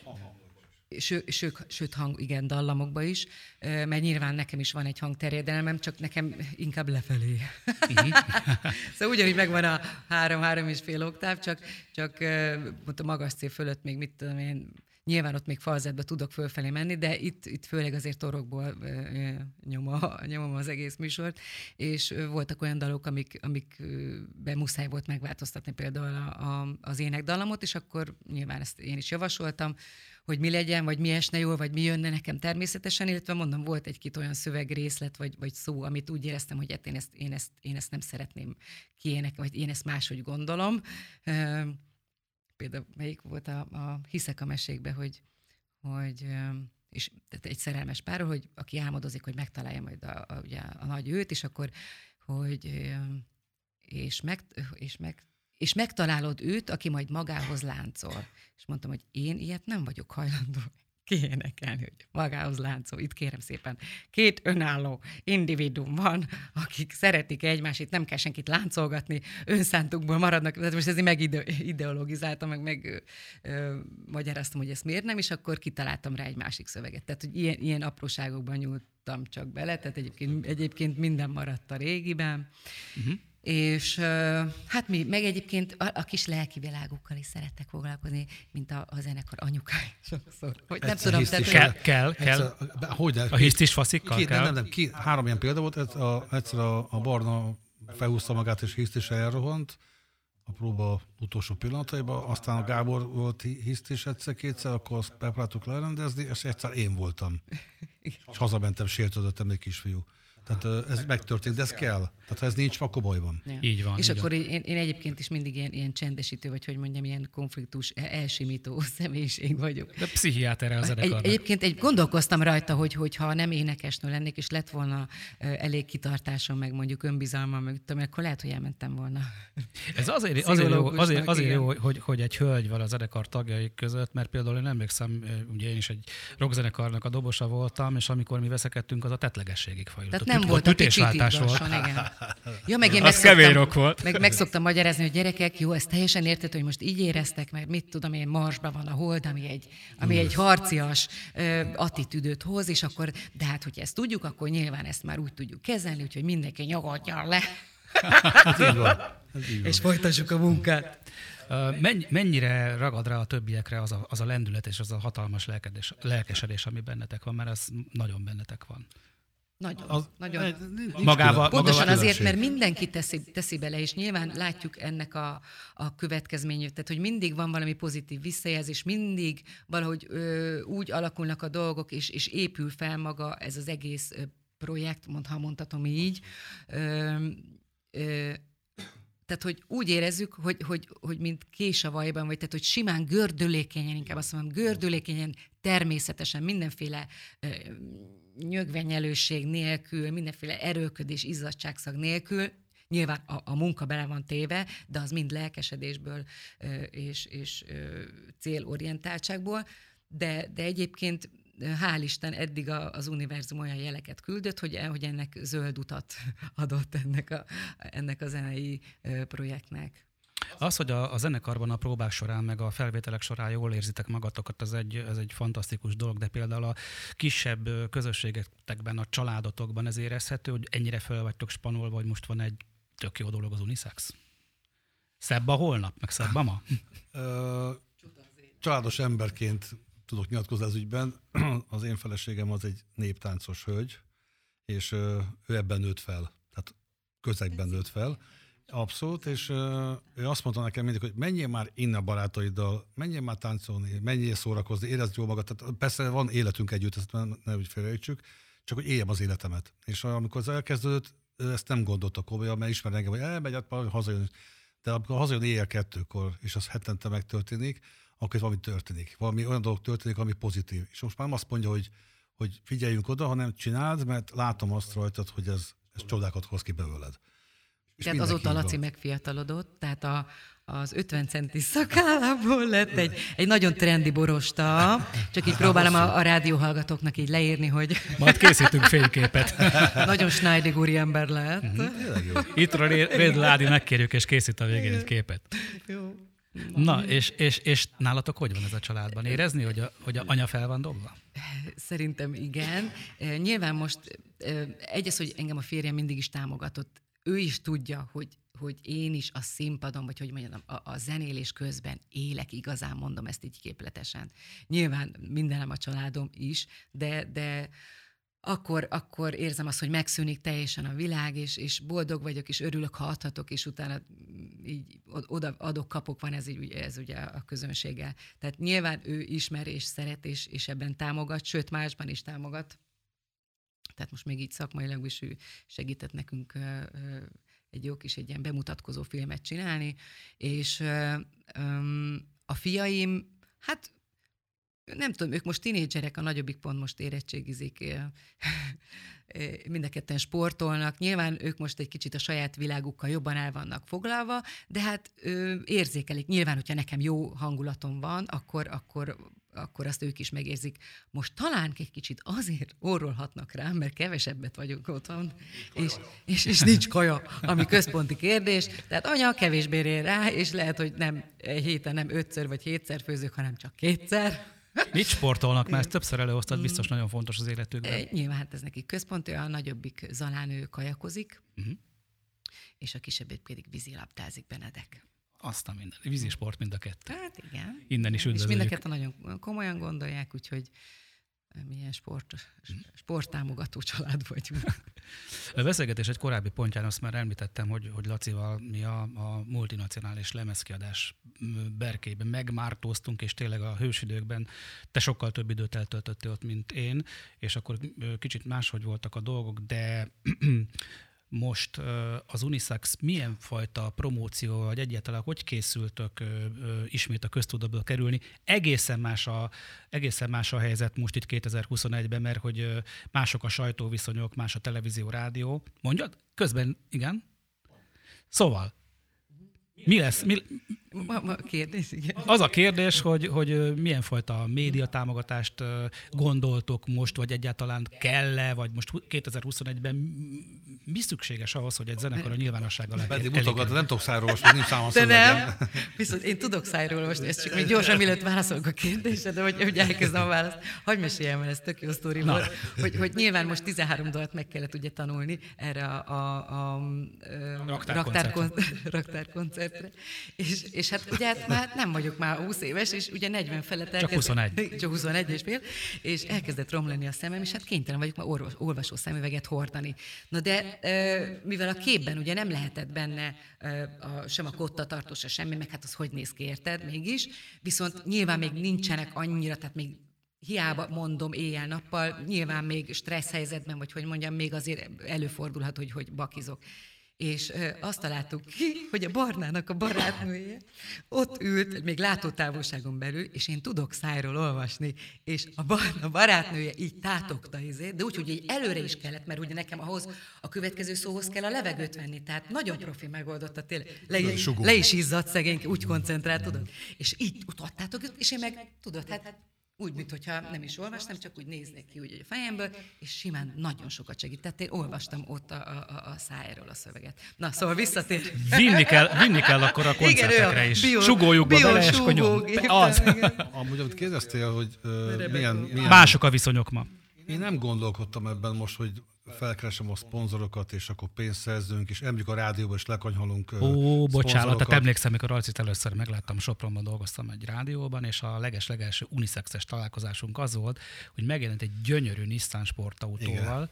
Ső, ső, sőt, hang, igen, dallamokba is, mert nyilván nekem is van egy hangterjedelmem, csak nekem inkább lefelé. Szóval ugyanúgy megvan a három-három és fél oktáv, csak, csak mondta magas C fölött még mit tudom én, nyilván ott még falzettbe tudok fölfelé menni, de itt, itt főleg azért torokból nyoma, nyomom az egész műsort, és voltak olyan dalok, amik, amikben muszáj volt megváltoztatni például a, a, az énekdallamot, és akkor nyilván ezt én is javasoltam, hogy mi legyen, vagy mi esne jól, vagy mi jönne nekem természetesen, illetve mondom, volt egy-két olyan szövegrészlet, vagy, vagy szó, amit úgy éreztem, hogy hát én, ezt, én, ezt, én ezt nem szeretném kiének, vagy én ezt máshogy gondolom. Például melyik volt a, a Hiszek a mesékbe, hogy, hogy és tehát egy szerelmes párról, hogy aki álmodozik, hogy megtalálja majd a, a, a, a nagy őt, és akkor, hogy és meg, és meg és megtalálod őt, aki majd magához láncol. És mondtam, hogy én ilyet nem vagyok hajlandó kiénekelni, hogy magához láncol. Itt kérem szépen, két önálló individuum van, akik szeretik egymást, itt nem kell senkit láncolgatni, önszántukból maradnak, tehát most ezért meg ide- ideologizáltam, meg, meg ö, magyaráztam, hogy ezt miért nem, és akkor kitaláltam rá egy másik szöveget. Tehát, hogy ilyen, ilyen apróságokban nyúltam csak bele, tehát egyébként, egyébként minden maradt a régiben. Uh-huh. És hát mi, meg egyébként a, a kis lelki világokkal is szerettek foglalkozni, mint a, a zenekar anyukáj sokszor. Hogy nem tudom, tehát... Kell, kell, kell. A hisztis faszikkal kell? Nem, nem, nem. Ki, három ilyen példa volt. Egyszer a, a Barna felhúzta magát, és hisztise elrohant a próba utolsó pillanataiban. Aztán a Gábor volt hisztis egyszer-kétszer, akkor azt megpróbáltuk lerendezni, és egyszer én voltam. És hazamentem, sértődöttem egy kisfiú. Tehát ez megtörtént, de ez kell. Tehát ha ez nincs, akkor baj van. Ja. Így van. És így akkor van. Én, én egyébként is mindig ilyen, ilyen csendesítő, vagy hogy mondjam, ilyen konfliktus elsimító személyiség vagyok. De pszichiáter az zenekarnak. Egy, egyébként egy gondolkoztam rajta, hogy hogyha nem énekesnő lennék, és lett volna elég kitartásom, meg mondjuk önbizalmam, meg tudom, akkor lehet, hogy elmentem volna. Ez azért, azért jó, azért, azért jó hogy, hogy egy hölgy van a zenekar tagjai között, mert például én emlékszem, ugye én is egy rockzenekarnak a dobosa voltam, és amikor mi veszekedtünk, az a tetlegességig fajult. Nem volt a ütésváltás volt. Igen. Ja, meg én az kemény rock volt. Meg megszoktam magyarázni, hogy gyerekek, jó, ezt teljesen érted, hogy most így éreztek, mert mit tudom én, Marsban van a hold, ami egy, ami egy harcias ö, attitűdöt hoz, és akkor, de hát, hogyha ezt tudjuk, akkor nyilván ezt már úgy tudjuk kezelni, úgyhogy mindenki nyugodjon le. Ez így van. Ez így van. És folytassuk a munkát. Mennyire ragad rá a többiekre az a, az a lendület és az a hatalmas lelkedés, lelkesedés, ami bennetek van, mert az nagyon bennetek van. Nagyon, az, nagyon. Magával, magával pontosan azért, mert mindenki teszi, teszi bele, és nyilván látjuk ennek a, a következményét, tehát hogy mindig van valami pozitív visszajelzés, mindig valahogy ö, úgy alakulnak a dolgok, és, és épül fel maga ez az egész projekt, mond, ha mondhatom így. Ö, ö, Tehát, hogy úgy érezzük, hogy, hogy, hogy mint kés a vajban, vagy tehát, hogy simán gördülékenyen, inkább azt mondom, gördülékenyen, természetesen, mindenféle ö, nyögvenyelőség nélkül, mindenféle erőködés, izzadságszag nélkül, nyilván a, a munka bele van téve, de az mind lelkesedésből ö, és, és ö, célorientáltságból, de, de egyébként hál' Isten, eddig a, az univerzum olyan jeleket küldött, hogy, hogy ennek zöld utat adott ennek a, ennek a zenei projektnek. Az, hogy a, a zenekarban a próbák során, meg a felvételek során jól érzitek magatokat, ez egy, ez egy fantasztikus dolog, de például a kisebb közösségetekben, a családotokban ez érezhető, hogy ennyire föl vagytok spanolva, hogy most van egy tök jó dolog az unisex? Szebb a holnap, meg szebb a ma? Családos emberként tudok nyilatkozni az ügyben. Az én feleségem az egy néptáncos hölgy, és ő ebben nőtt fel, tehát közegben nőtt fel. Abszolút, és ő azt mondta nekem mindig, hogy menjél már innen barátaiddal, menjél már táncolni, menjél szórakozni, érezd jól magad. Tehát persze van életünk együtt, ezt ne úgy félreértsük, csak hogy éljem az életemet. És amikor ez elkezdődött, ezt nem gondolta komolyan, mert ismer engem, hogy elmegy, hazajön. De amikor hazajön éjjel kettőkor, és az hetente megtörténik, akkor valami történik. Valami olyan dolog történik, ami pozitív. És most már nem azt mondja, hogy, hogy figyeljünk oda, hanem csináld, mert látom azt rajtad, hogy ez, ez csodákat hoz ki belőled. És tehát azóta Laci megfiatalodott, tehát a, az ötven centi szakállából lett egy, egy nagyon trendi borosta. Csak így próbálom a, a rádióhallgatóknak így leírni, hogy... Majd készítünk fényképet. Nagyon Schneidig úri ember lett. Mm-hmm. Ittről Rédl Ádi megkérjük, és készít a végén egy képet. Jó. Na, és, és, és nálatok hogy van ez a családban? Érezni, hogy a, hogy a anya fel van dobva? Szerintem igen. Nyilván most egyes, hogy engem a férjem mindig is támogatott. Ő is tudja, hogy, hogy én is a színpadon, vagy hogy mondjam, a, a zenélés közben élek igazán, mondom ezt így képletesen. Nyilván mindenem a családom is, de... de Akkor, akkor érzem azt, hogy megszűnik teljesen a világ, és, és boldog vagyok, és örülök, ha adhatok, és utána így oda adok, kapok, van ez, így, ez ugye a közönséggel. Tehát nyilván ő ismer, és szeret, és, és ebben támogat, sőt, másban is támogat. Tehát most még így szakmailag is ő segített nekünk egy jó kis, egy ilyen bemutatkozó filmet csinálni, és a fiaim, hát nem tudom, ők most tinédzserek, a nagyobbik pont most érettségizik, mind a ketten sportolnak. Nyilván ők most egy kicsit a saját világukkal jobban el vannak foglalva, de hát ő, érzékelik. Nyilván, hogyha nekem jó hangulatom van, akkor, akkor, akkor azt ők is megérzik. Most talán egy kicsit azért orrolhatnak rám, mert kevesebbet vagyunk otthon, és, és, és nincs kaja, ami központi kérdés. Tehát anya kevésbé ér rá, és lehet, hogy nem egy héten nem ötször vagy hétszer főzök, hanem csak kétszer. Mit sportolnak? Már ezt többször előosztad, biztos nagyon fontos az életükben. Nyilván, hát ez nekik központi, a nagyobbik Zalán, ő kajakozik, uh-huh. és a kisebbik pedig vízilabdázik, Benedek. Azt a minden. Vízisport mind a kettő. Hát igen. Innen is üdvözlőjük. És mind a kettő nagyon komolyan gondolják, úgyhogy milyen sport, sporttámogató család vagyunk. A beszélgetés egy korábbi pontján azt már említettem, hogy, hogy Lacival mi a, a multinacionális lemezkiadás berkében megmártóztunk, és tényleg a hősidőkben te sokkal több időt eltöltöttél ott, mint én, és akkor kicsit máshogy voltak a dolgok, de most az Unisex milyen fajta promóció, vagy egyáltalán hogy készültök ismét a köztudatba kerülni? Egészen más a, egészen más a helyzet most itt kétezer-huszonegyben, mert hogy mások a sajtóviszonyok, más a televízió, rádió. Mondjad? Közben, igen. Szóval, mi lesz? Mi... Kérdés, igen. Az a kérdés, hogy, hogy milyen fajta médiatámogatást gondoltok most, vagy egyáltalán kell-e, vagy most kétezer-huszonegyben mi szükséges ahhoz, hogy egy zenekar a nyilvánossággal elérjen? Bedi mutogat, nem tudok szájról most, nincs számom szövegem. De nem, viszont én tudok szájról most, ezt csak még gyorsan, mielőtt válaszolok a kérdésre, de hogy, hogy elkezdem a választ. Hadd meséljem el, ez tök jó sztori volt, hogy, hogy nyilván most tizenhárom dalt meg kellett ugye tanulni erre a, a, a, a raktárkoncertre, raktárkoncertre. És, és hát ugye hát már nem vagyok már húsz éves, és ugye negyven felett elkezdett. Csak huszonegy. Csak huszonegy és fél, és elkezdett romlani a szemem, és hát kénytelen vagyok már orvos, olvasó szemüveget hordani. Na de mivel a képben ugye nem lehetett benne a, sem a kottatartó, se semmi, meg hát az hogy néz ki, érted mégis, viszont nyilván még nincsenek annyira, tehát még hiába mondom éjjel-nappal, nyilván még stressz helyzetben, vagy hogy mondjam, még azért előfordulhat, hogy, hogy bakizok. És azt találtuk ki, hogy a Barnának a barátnője ott ült, még látótávolságon belül, és én tudok szájról olvasni, és a Barna barátnője így tátogta, de úgy, hogy így előre is kellett, mert ugye nekem ahhoz a következő szóhoz kell a levegőt venni, tehát nagyon profi megoldotta tényleg. Le, le is izzadt szegény, úgy koncentrált, tudod. És így utattátok, és én meg, tudod, hát úgy, mintha nem is olvastam, csak úgy néznék ki úgy a fejemből, és simán nagyon sokat segített. Én olvastam ott a, a, a szájáról a szöveget. Na, szóval visszatér. Vinni kell, vinni kell akkor a koncertekre is. Bio, Sugóljukba bele, és konyom. Az. Amúgy, amit kérdeztél, hogy uh, milyen, milyen... Mások a viszonyok ma. Én nem gondolkodtam ebben most, hogy felkeresem a szponzorokat, és akkor pénzt szerzünk, és említjük a rádióban, és lekanyhalunk. Ó, bocsánat, tehát emlékszem, amikor Alcit először megláttam, Sopronban dolgoztam egy rádióban, és a leges-legelső uniszexes találkozásunk az volt, hogy megjelent egy gyönyörű Nissan sportautóval, igen,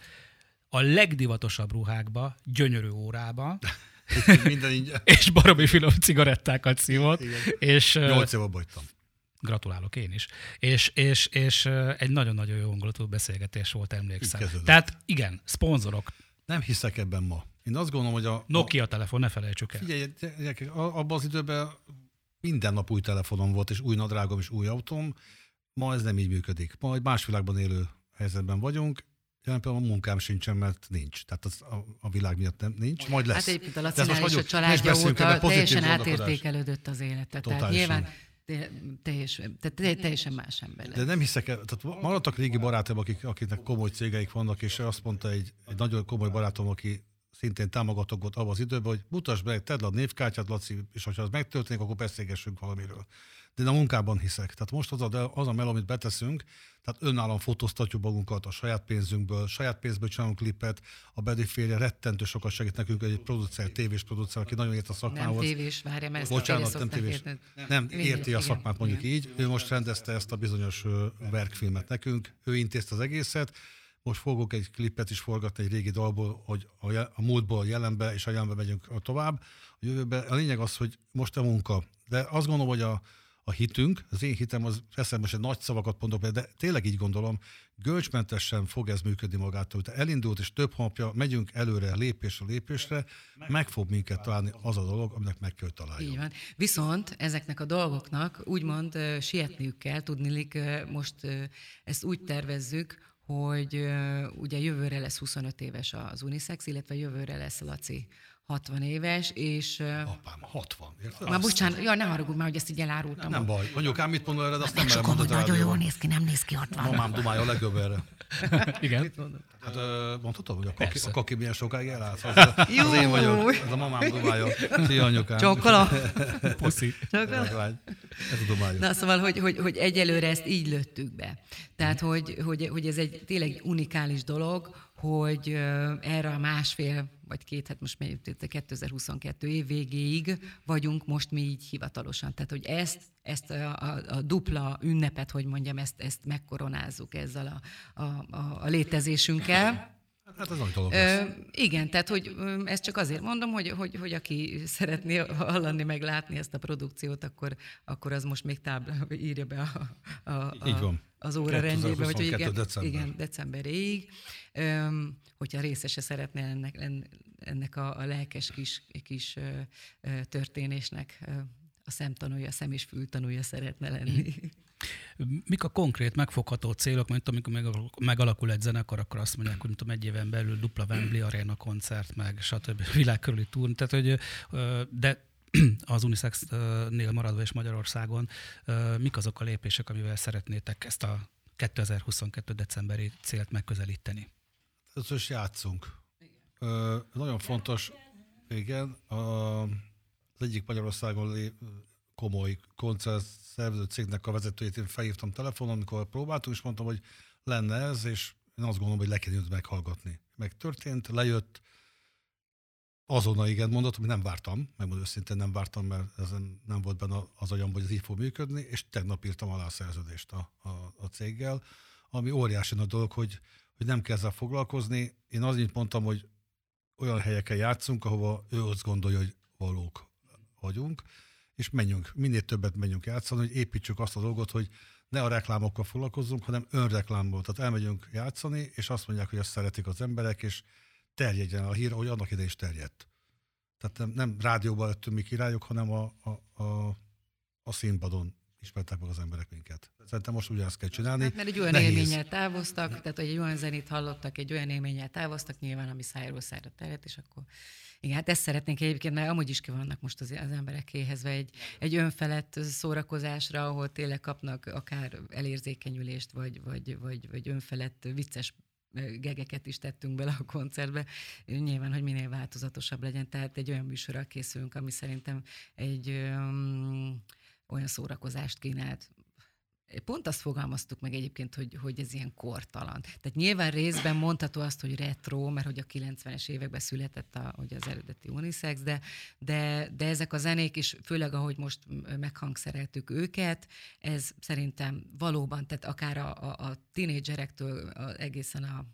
a legdivatosabb ruhákba, gyönyörű órába, és baromi finom cigarettákat szívott. És nyolc éve bajtam. Gratulálok én is. És, és, és egy nagyon-nagyon jó hangulatú beszélgetés volt, emlékszem. Tehát igen, szponzorok. Nem hiszek ebben ma. Én azt gondolom, hogy a... Nokia a... telefon, ne felejtsük el. Figyelj, abban az időben minden nap új telefonom volt, és új nadrágom, és új autóm. Ma ez nem így működik. Ma egy más világban élő helyzetben vagyunk. Jelen például a munkám sincsen, mert nincs. Tehát az a, a világ miatt nem, nincs. Majd lesz. Hát egyébként a Lacinál is a családja óta teljesen átértékelődött az élete. Tehát nyilván... Teljesen, teljesen más ember lesz. De nem hiszek, tehát maradtak régi barátom, akik, akiknek komoly cégeik vannak, és azt mondta egy, egy nagyon komoly barátom, aki szintén támogatók volt abban az időben, hogy mutasd be, tedd a névkártyát, Laci, és hogyha az megtörténik, akkor beszélgessünk valamiről. De én a munkában hiszek. Tehát most az a, az a meló, amit beteszünk, tehát önállóan fotóztatjuk magunkat a saját pénzünkből, saját pénzből csinálunk klipet, a Bedi férje rettentő sokat segít nekünk, egy producer, tévés producer, aki nagyon ért a szakmához. Nem tévés, várjam, ezt bocsánat, nem tévés. Nem, nem érti a szakmát, mondjuk igen, így. Ő most rendezte ezt a bizonyos verkfilmet nekünk, ő intézte az egészet. Most fogok egy klipet is forgatni egy régi dalból, hogy a, jel, a múltból a jelenbe, és a jelenbe megyünk tovább. A jövőben a lényeg az, hogy most a munka. De azt gondolom, hogy a A hitünk, az én hitem, az eszembe most egy nagy szavakat mondok, de tényleg így gondolom, gölcsmentesen fog ez működni magától. Tehát elindult, és több hónapja megyünk előre lépésről lépésre, meg fog minket találni az a dolog, aminek meg kell találjon. Így van. Viszont ezeknek a dolgoknak úgymond uh, sietniük kell, tudnilik uh, most uh, ezt úgy tervezzük, hogy uh, ugye jövőre lesz huszonöt éves az Unisex, illetve jövőre lesz Laci hatvan éves, és... Apám, hatvan. Érted? Már bocsánat, jaj, ne haragudj már, hogy ezt így elárultam. Nem baj. Anyukám mit mondom erre, azt nem merem mondani. Nagyon jól néz ki, nem néz ki hatvan. Mamám dumálja a legjobb erre. Igen? Hát mondhatom, hogy a kaki, a kaki milyen sokáig elállt. Az, az én vagyok. Ez a mamám dumálja. Szia, anyukám. Csókola. Puszi. Csókola. Ez a dumálja. Na, szóval, hogy, hogy, hogy egyelőre ezt így lőttük be. Tehát, hogy, hogy, hogy ez egy tényleg unikális dolog, hogy erre a másfél vagy két, hát most megyünk, kétezer-huszonkettő év végéig vagyunk most mi így hivatalosan. Tehát, hogy ezt, ezt a, a, a dupla ünnepet, hogy mondjam, ezt, ezt megkoronázzuk ezzel a, a, a, a létezésünkkel. Hát az nagy dolog lesz. Ö, igen, tehát, hogy ezt csak azért mondom, hogy, hogy, hogy aki szeretné hallani, meg látni ezt a produkciót, akkor, akkor az most még tábla írja be a... a, a így van. Az óra rendjébe, hogy igen, december. igen, decemberéig. Öm, hogyha részese szeretnél ennek, ennek a, a lelkes kis, kis ö, ö, történésnek, ö, a szemtanúja, a szem és fültanúja szeretne lenni. Mik a konkrét megfogható célok, mert amikor megalakul egy zenekar, akkor azt mondják, hogy tudom, egy éven belül dupla Wembley Arena koncert, meg stb. Világkörüli túr, tehát, hogy ö, de az Unisex-nél maradva és Magyarországon, mik azok a lépések, amivel szeretnétek ezt a kétezer-huszonkettő decemberi célt megközelíteni? Összes játszunk. Ö, nagyon fontos, igen, a, az egyik Magyarországon lé, komoly koncertszervező cégnek a vezetőjét én felhívtam telefonon, amikor próbáltunk, és mondtam, hogy lenne ez, és én azt gondolom, hogy le kell jött meghallgatni. Megtörtént, lejött, azonnal igen mondott, hogy nem vártam, megmondom őszintén nem vártam, mert ezen nem volt benne az agyam, hogy ez így fog működni, és tegnap írtam alá a szerződést a, a, a céggel, ami óriási nagy dolog, hogy, hogy nem kell ezzel foglalkozni. Én azért mondtam, hogy olyan helyeken játszunk, ahova ő azt gondolja, hogy valók vagyunk, és menjünk, minél többet menjünk játszani, hogy építsük azt a dolgot, hogy ne a reklámokkal foglalkozzunk, hanem önreklámból. Tehát elmegyünk játszani, és azt mondják, hogy azt szeretik az emberek, és terjedjen a hír, hogy annak idején is terjedt. Tehát nem, nem rádióban lettünk mi királyok, hanem a, a, a, a színpadon ismertek meg az emberek minket. Szerintem most ugyanazt kell csinálni. Hát, mert egy olyan élménnyel távoztak, tehát hogy egy olyan zenét hallottak, egy olyan élménnyel távoztak, nyilván ami szájról szájra terjedt, és akkor... Igen, hát ezt szeretnénk egyébként, mert amúgy is ki vannak most az, az emberek éhezve egy, egy önfelett szórakozásra, ahol tényleg kapnak akár elérzékenyülést, vagy, vagy, vagy, vagy önfelett vicces gegeket is tettünk bele a koncertbe. Nyilván, hogy minél változatosabb legyen. Tehát egy olyan műsorral készülünk, ami szerintem egy öm, olyan szórakozást kínált. Pont azt fogalmaztuk meg egyébként, hogy, hogy ez ilyen kortalan. Tehát nyilván részben mondható azt, hogy retro, mert hogy a kilencvenes években született a, hogy az eredeti Unisex, de, de, de ezek a zenék, és főleg ahogy most meghangszereltük őket, ez szerintem valóban, tehát akár a, a, a tínédzserektől a, egészen a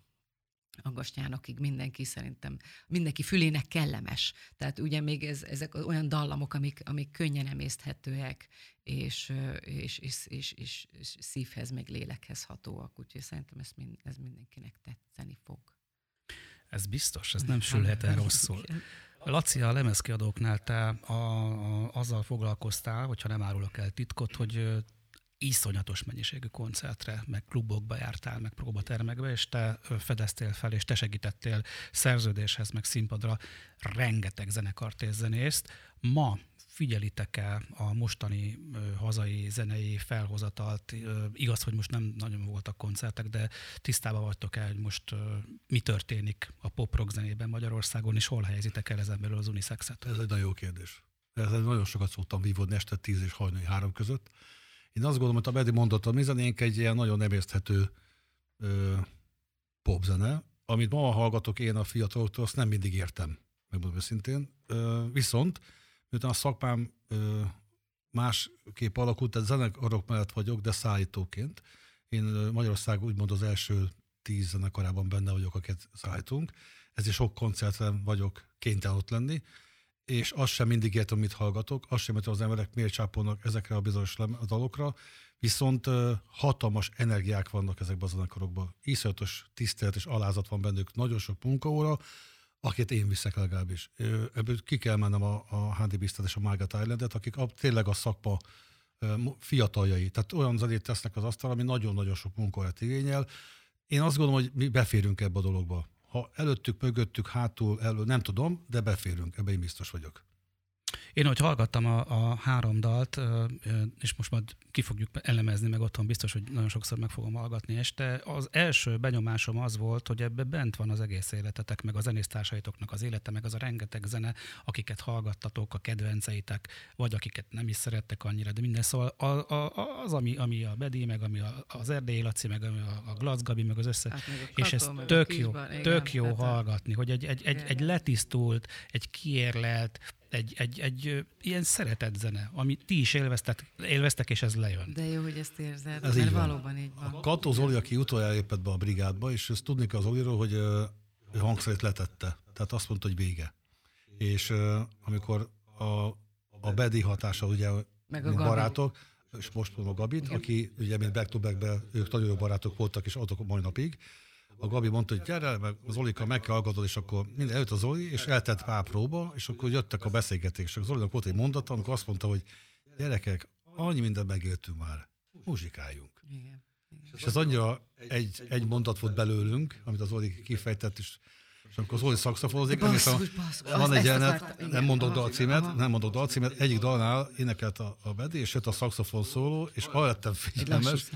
Agastyánokig mindenki szerintem, mindenki fülének kellemes. Tehát ugye még ez, ezek olyan dallamok, amik, amik könnyen emészthetőek, és, és, és, és, és, és szívhez, meg lélekhez hatóak. Úgyhogy szerintem ez, mind, ez mindenkinek tetszeni fog. Ez biztos, ez nem sülhet el rosszul. Laci, a lemezkiadóknál te a, a, azzal foglalkoztál, hogyha nem árulok el titkot, hogy iszonyatos mennyiségű koncertre, meg klubokba jártál, meg próbatermekbe, és te fedeztél fel, és te segítettél szerződéshez, meg színpadra rengeteg zenekart és zenészt. Ma figyelitek-e a mostani ö, hazai zenei felhozatalt? Ö, igaz, hogy most nem nagyon voltak koncertek, de tisztában vagytok-e, hogy most ö, mi történik a pop-rock zenében Magyarországon, és hol helyezitek el ezen belül az Unisexet? Ez egy nagyon jó kérdés. Ezzel nagyon sokat szoktam vívódni este tíz és hajnali három között. Én azt gondolom, hogy a Bedi mondott, a mi zenénk egy ilyen nagyon emészthető ö, popzene, amit ma hallgatok én a fiataloktól, azt nem mindig értem, megmondom őszintén. Ö, viszont, miután a szakmám ö, másképp alakult, tehát zenekarok mellett vagyok, de szállítóként. Én Magyarország úgymond az első tíz zenekarában benne vagyok, akiket szállítunk. Ezért sok koncerten vagyok kénytelen ott lenni. És azt sem mindig értem, mit hallgatok, azt sem értem, az emberek miért csápolnak ezekre a bizonyos dalokra, viszont uh, hatalmas energiák vannak ezekben a zenekarokban. Iszonyatos tisztelet és alázat van bennük, nagyon sok munkaóra, akit én viszek legalábbis. Ebből ki kell mennem a, a Handy Bisztet és a Margaret Islandet, akik a, tényleg a szakma uh, fiataljai. Tehát olyan zenét tesznek az asztalra, ami nagyon-nagyon sok munkaórát igényel. Én azt gondolom, hogy mi beférünk ebbe a dologba. Ha előttük, mögöttük, hátul, elő, nem tudom, de beférünk, ebben én biztos vagyok. Én, hogy hallgattam a, a három dalt, és most majd ki fogjuk elemezni, meg otthon biztos, hogy nagyon sokszor meg fogom hallgatni este. Az első benyomásom az volt, hogy ebben bent van az egész életetek, meg a zenésztársaitoknak az élete, meg az a rengeteg zene, akiket hallgattatok, a kedvenceitek, vagy akiket nem is szerettek annyira, de minden, szóval az, ami, ami a Bedi, meg ami az Erdélyi Laci, meg ami a Glatz Gabi, meg az össze... Hát, és ez tök jó, van, tök igen, jó hallgatni, hogy egy, egy, egy, egy letisztult, egy kiérlelt, Egy, egy, egy ilyen szeretett zene, amit ti is élveztek, élveztek, és ez lejön. De jó, hogy ezt érzed, ez mert így valóban így van. A Kató Zoli, aki utoljára lépett be a brigádba, és ezt tudni kell az Zoliról, hogy ő hangszerét letette. Tehát azt mondta, hogy vége. És amikor a, a Bedi hatása, ugye, meg a barátok, és most mondom a Gabit, igen, aki ugye, mint back to back-ben, ők nagyon jó barátok voltak, és adtak mai napig. A Gabi mondta, hogy gyere, meg az Olika meg kell hallgatod, és akkor minden előtt a Zoli, és eltett pár próba, és akkor jöttek a beszélgetések. Az Zolinak volt egy mondata, amikor azt mondta, hogy gyerekek, annyi mindent megéltünk már, muzsikáljunk. Igen, igen. És ez annyira egy, egy mondat volt belőlünk, amit az Zoli kifejtett, és amikor az Zoli szakszafonozik, van egy jelenet, nem mondok dalcímet, nem mondok dalcímet, egyik dalnál énekelt a, a Bedi, és jött a szakszafon szóló, és arra lettem figyelmes,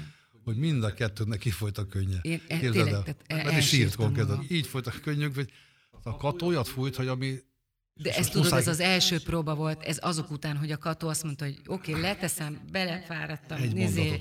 hogy mind a kettőnek kifolyt a könnye. Én, tényleg, tehát el, így folyt a könnyünk, hogy A Kató olyat fújt, hogy ami... De ezt tudod, muszáj... ez az első próba volt, ez azok után, hogy a Kató azt mondta, hogy oké, okay, leteszem, belefáradtam, nézzél,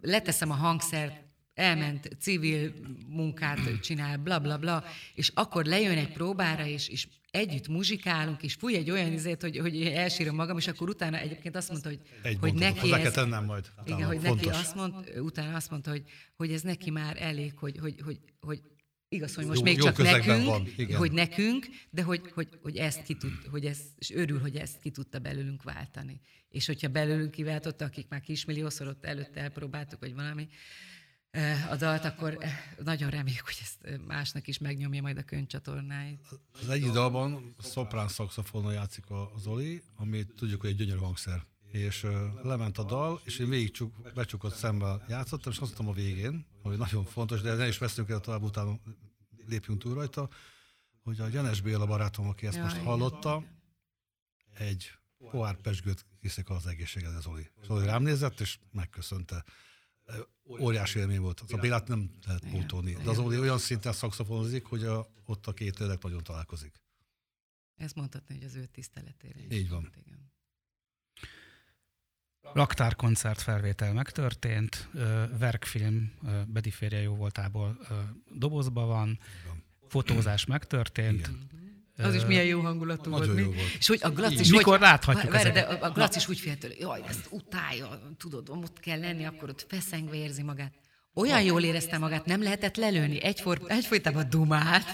leteszem a hangszert, elment, civil munkát csinál, bla, bla, bla, és akkor lejön egy próbára, és, és együtt muzsikálunk, és fúj egy olyan izét, hogy, hogy elsírom magam, és akkor utána egyébként azt mondta, hogy, hogy neki ez... Majd. Igen, hogy fontos. Neki azt mondta, utána azt mondta, hogy, hogy ez neki már elég, hogy... hogy, hogy, hogy igaz, hogy most jó, még jó csak nekünk, van, hogy nekünk, de hogy, hogy, hogy ezt ki tud, hogy ezt, és örül, hogy ezt ki tudta belőlünk váltani. És hogyha belőlünk kiváltotta, akik már kismilliószor ott előtte elpróbáltuk, vagy valami a dalt, akkor nagyon reméljük, hogy ezt másnak is megnyomja majd a könyvcsatornáit. Az egyik dalban szoprán szaxofonon játszik a Zoli, amit tudjuk, hogy egy gyönyörű hangszer. És lement a dal, és én végig csuk, becsukott szemmel játszottam, és azt mondtam a végén, ami nagyon fontos, de ne is veszünk el, tovább utána lépjünk túl rajta, hogy a Janes Béla barátom, aki ezt ja, most hallotta, egy pohár pezsgőt iszik az egészségedre, Zoli. Zoli rám nézett, és megköszönte. Óriási élmény volt. A Bélát nem lehet pótolni, de az Oli olyan szinten szaxofonozik, hogy a, ott a két lélek nagyon találkozik. Ezt mondhatni, hogy az ő tiszteletére is. Így van. Igen. Raktárkoncert felvétel megtörtént, verkfilm Bedi férje jó voltából dobozban van, fotózás megtörtént. Igen. Az is milyen jó hangulatú volt, mi? Volt. És hogy a Glac is, mikor láthatjuk ezeket? De a Glac is úgy féltől, jaj, ezt utálja, tudod, ott kell lenni, akkor ott feszengve érzi magát. Olyan jól érezte magát, nem lehetett lelőni. Egyfor, egyfolytában dumált.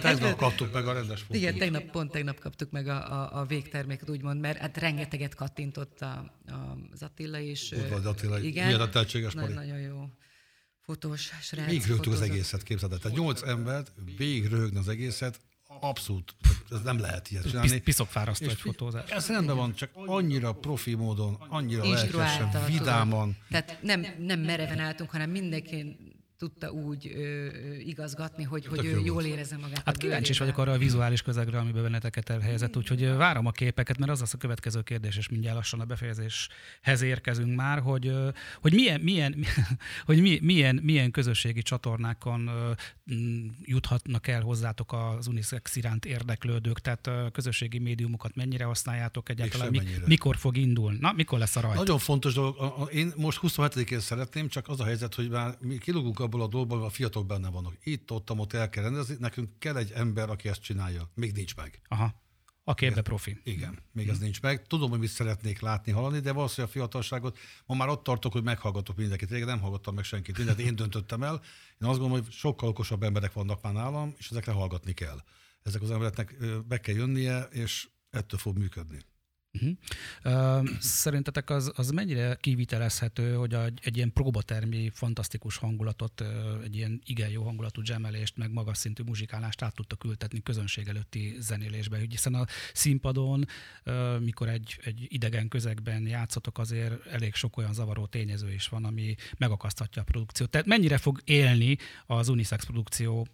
Tegnap kaptuk meg a rendes fotót. Igen, tegnap, pont tegnap kaptuk meg a, a, a végterméket, úgymond, mert hát rengeteget kattintott a, a, az Attila is. Úgy Attila, igen, a tehetséges Pali. Nagyon jó. Fotós srác. Végröhögtük az egészet, képzeld el. Tehát nyolc embert végröhögne az egészet. Abszolút, ez nem lehet ilyet csinálni. Piszokfárasztó egy fotózás. Ez rendben van, csak annyira profi módon, annyira lelkesen, vidáman. Tehát nem, nem mereven álltunk, hanem mindenki tudta úgy ö, igazgatni, hogy, hogy ő jól érezze magát. Hát kíváncsi is vagyok arra a vizuális közegre, amiben benneteket elhelyezett, úgyhogy várom a képeket, mert az az a következő kérdés, és mindjárt lassan a befejezéshez érkezünk már, hogy, hogy, milyen, milyen, hogy milyen, milyen, milyen közösségi csatornákon juthatnak el hozzátok az unisex iránt érdeklődők, tehát közösségi médiumokat mennyire használjátok egyáltalán, mi, mikor fog indulni? Na, mikor lesz a rajta? Nagyon fontos dolog, én most huszonhetedikén szeretném, csak az a helyzet, hogy már mi kilugunk abból a dologban, a fiatalok benne vannak. Itt, ott, ott el kell rendezni, nekünk kell egy ember, aki ezt csinálja. Még nincs meg. Aha. Aki ebbe profi. Igen, még hmm. ez nincs meg. Tudom, hogy mit szeretnék látni, hallani, de valószínűleg a fiatalságot ma már ott tartok, hogy meghallgatok mindenkit. Régen nem hallgattam meg senkit, mindent én döntöttem el. Én azt gondolom, hogy sokkal okosabb emberek vannak már nálam, és ezekre hallgatni kell. Ezek az embereknek be kell jönnie, és ettől fog működni. Uh-huh. Uh, szerintetek az, az mennyire kivitelezhető, hogy a, egy ilyen próbatermi fantasztikus hangulatot, egy ilyen igen jó hangulatú dzsemelést, meg magas szintű muzsikálást át tudtak ültetni közönség előtti zenélésbe? Hiszen a színpadon, uh, mikor egy, egy idegen közegben játszotok, azért elég sok olyan zavaró tényező is van, ami megakasztatja a produkciót. Tehát mennyire fog élni az unisex produkció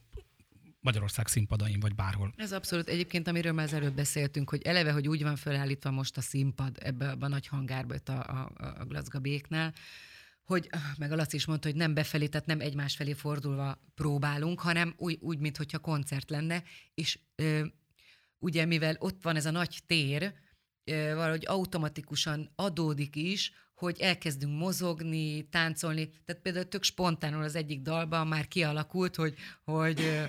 Magyarország színpadain, vagy bárhol? Ez abszolút. Egyébként, amiről már előbb beszéltünk, hogy eleve, hogy úgy van felállítva most a színpad ebben a nagy hangárban, a, a, a Glatz Gáboréknál, hogy, meg a Laci is mondta, hogy nem befelé, tehát nem egymás felé fordulva próbálunk, hanem úgy, úgy mintha koncert lenne, és ö, ugye, mivel ott van ez a nagy tér, ö, valahogy automatikusan adódik is, hogy elkezdünk mozogni, táncolni, tehát például tök spontánul az egyik dalban már kialakult, hogy, hogy ö,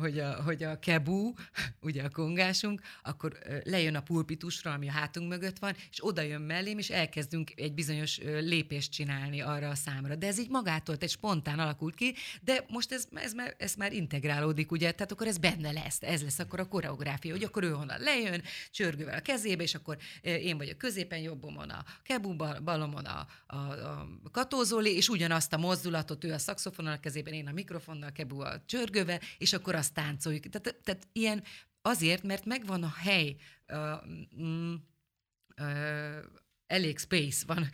hogy a, hogy a kebú, ugye a kongásunk, akkor lejön a pulpitusra, ami a hátunk mögött van, és oda jön mellém, és elkezdünk egy bizonyos lépést csinálni arra a számra. De ez így magától, tehát spontán alakult ki, de most ez, ez, már, ez már integrálódik, ugye, tehát akkor ez benne lesz, ez lesz akkor a koreográfia, hogy akkor ő honnan lejön, csörgővel a kezébe, és akkor én vagyok középen, jobbomon a kebú, balomon a, a, a Kató Zoli, és ugyanazt a mozdulatot, ő a szaxofonnal a kezében, én a mikrofonnal, a kebú a csörgővel, és akkor azt táncoljuk. Tehát, tehát ilyen azért, mert megvan a hely, uh, mm, uh, elég space van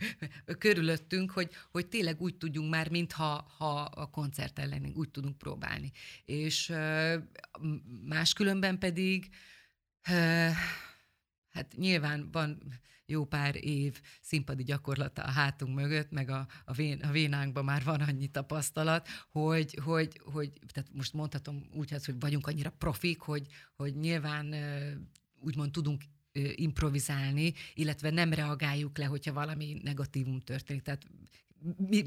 körülöttünk, hogy, hogy tényleg úgy tudjunk már, mintha ha a koncerten lennénk, úgy tudunk próbálni. És uh, máskülönben pedig uh, hát nyilván van jó pár év színpadi gyakorlata a hátunk mögött, meg a, a, vén, a vénánkban már van annyi tapasztalat, hogy, hogy, hogy tehát most mondhatom úgy, hogy vagyunk annyira profik, hogy, hogy nyilván úgymond tudunk improvizálni, illetve nem reagáljuk le, hogyha valami negatívum történik. Tehát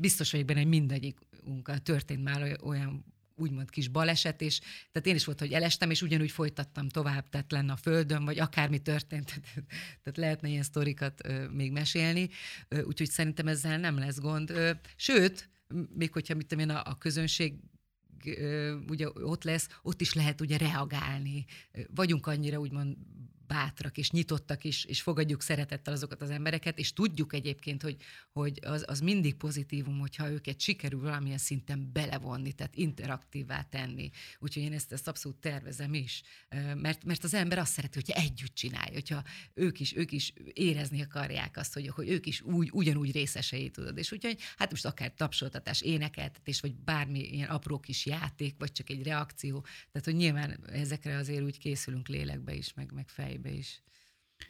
biztos vagyok benne, hogy mindegyikunkkal történt már olyan úgymond kis baleset, és tehát én is volt, hogy elestem, és ugyanúgy folytattam tovább, tehát lenne a földön, vagy akármi történt, tehát, tehát lehetne ilyen sztorikat ö, még mesélni, ö, úgyhogy szerintem ezzel nem lesz gond. Ö, sőt, még hogyha mit tudom én, a, a közönség ö, ugye ott lesz, ott is lehet ugye reagálni. Vagyunk annyira úgymond bátrak és nyitottak is, és fogadjuk szeretettel azokat az embereket, és tudjuk egyébként, hogy, hogy az, az mindig pozitívum, hogyha őket sikerül valamilyen szinten belevonni, tehát interaktívvá tenni. Úgyhogy én ezt, ezt abszolút tervezem is, mert, mert az ember azt szereti, hogyha együtt csinálja, hogyha ők is, ők is érezni akarják azt, hogy, hogy ők is úgy, ugyanúgy részesei, tudod. És úgyhogy hát most akár tapsoltatás, énekeltetés, vagy bármi ilyen apró kis játék, vagy csak egy reakció. Tehát, hogy nyilván ezekre azért úgy készülünk lélekbe is, meg, meg fejbe is.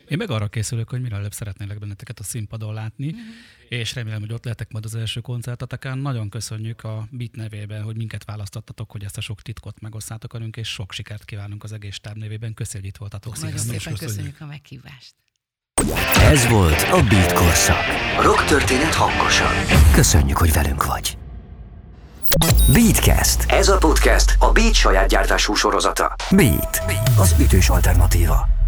Én meg arra készülök, hogy mire előbb szeretnélek benneteket a színpadon látni, mm-hmm. és remélem, hogy ott lehetek majd az első koncertetekán. Nagyon köszönjük a Beat nevében, hogy minket választottatok, hogy ezt a sok titkot megosztátok velünk, és sok sikert kívánunk az egész táb nevében. Köszönjük, hogy itt voltatok. Nagyon szépen köszönjük. köszönjük a meghívást. Ez volt a Beatkorszak. A rock történet hangosan. Köszönjük, hogy velünk vagy. Beatcast. Ez a podcast a Beat saját gyártású sorozata. Beat. Az ütős alternatíva.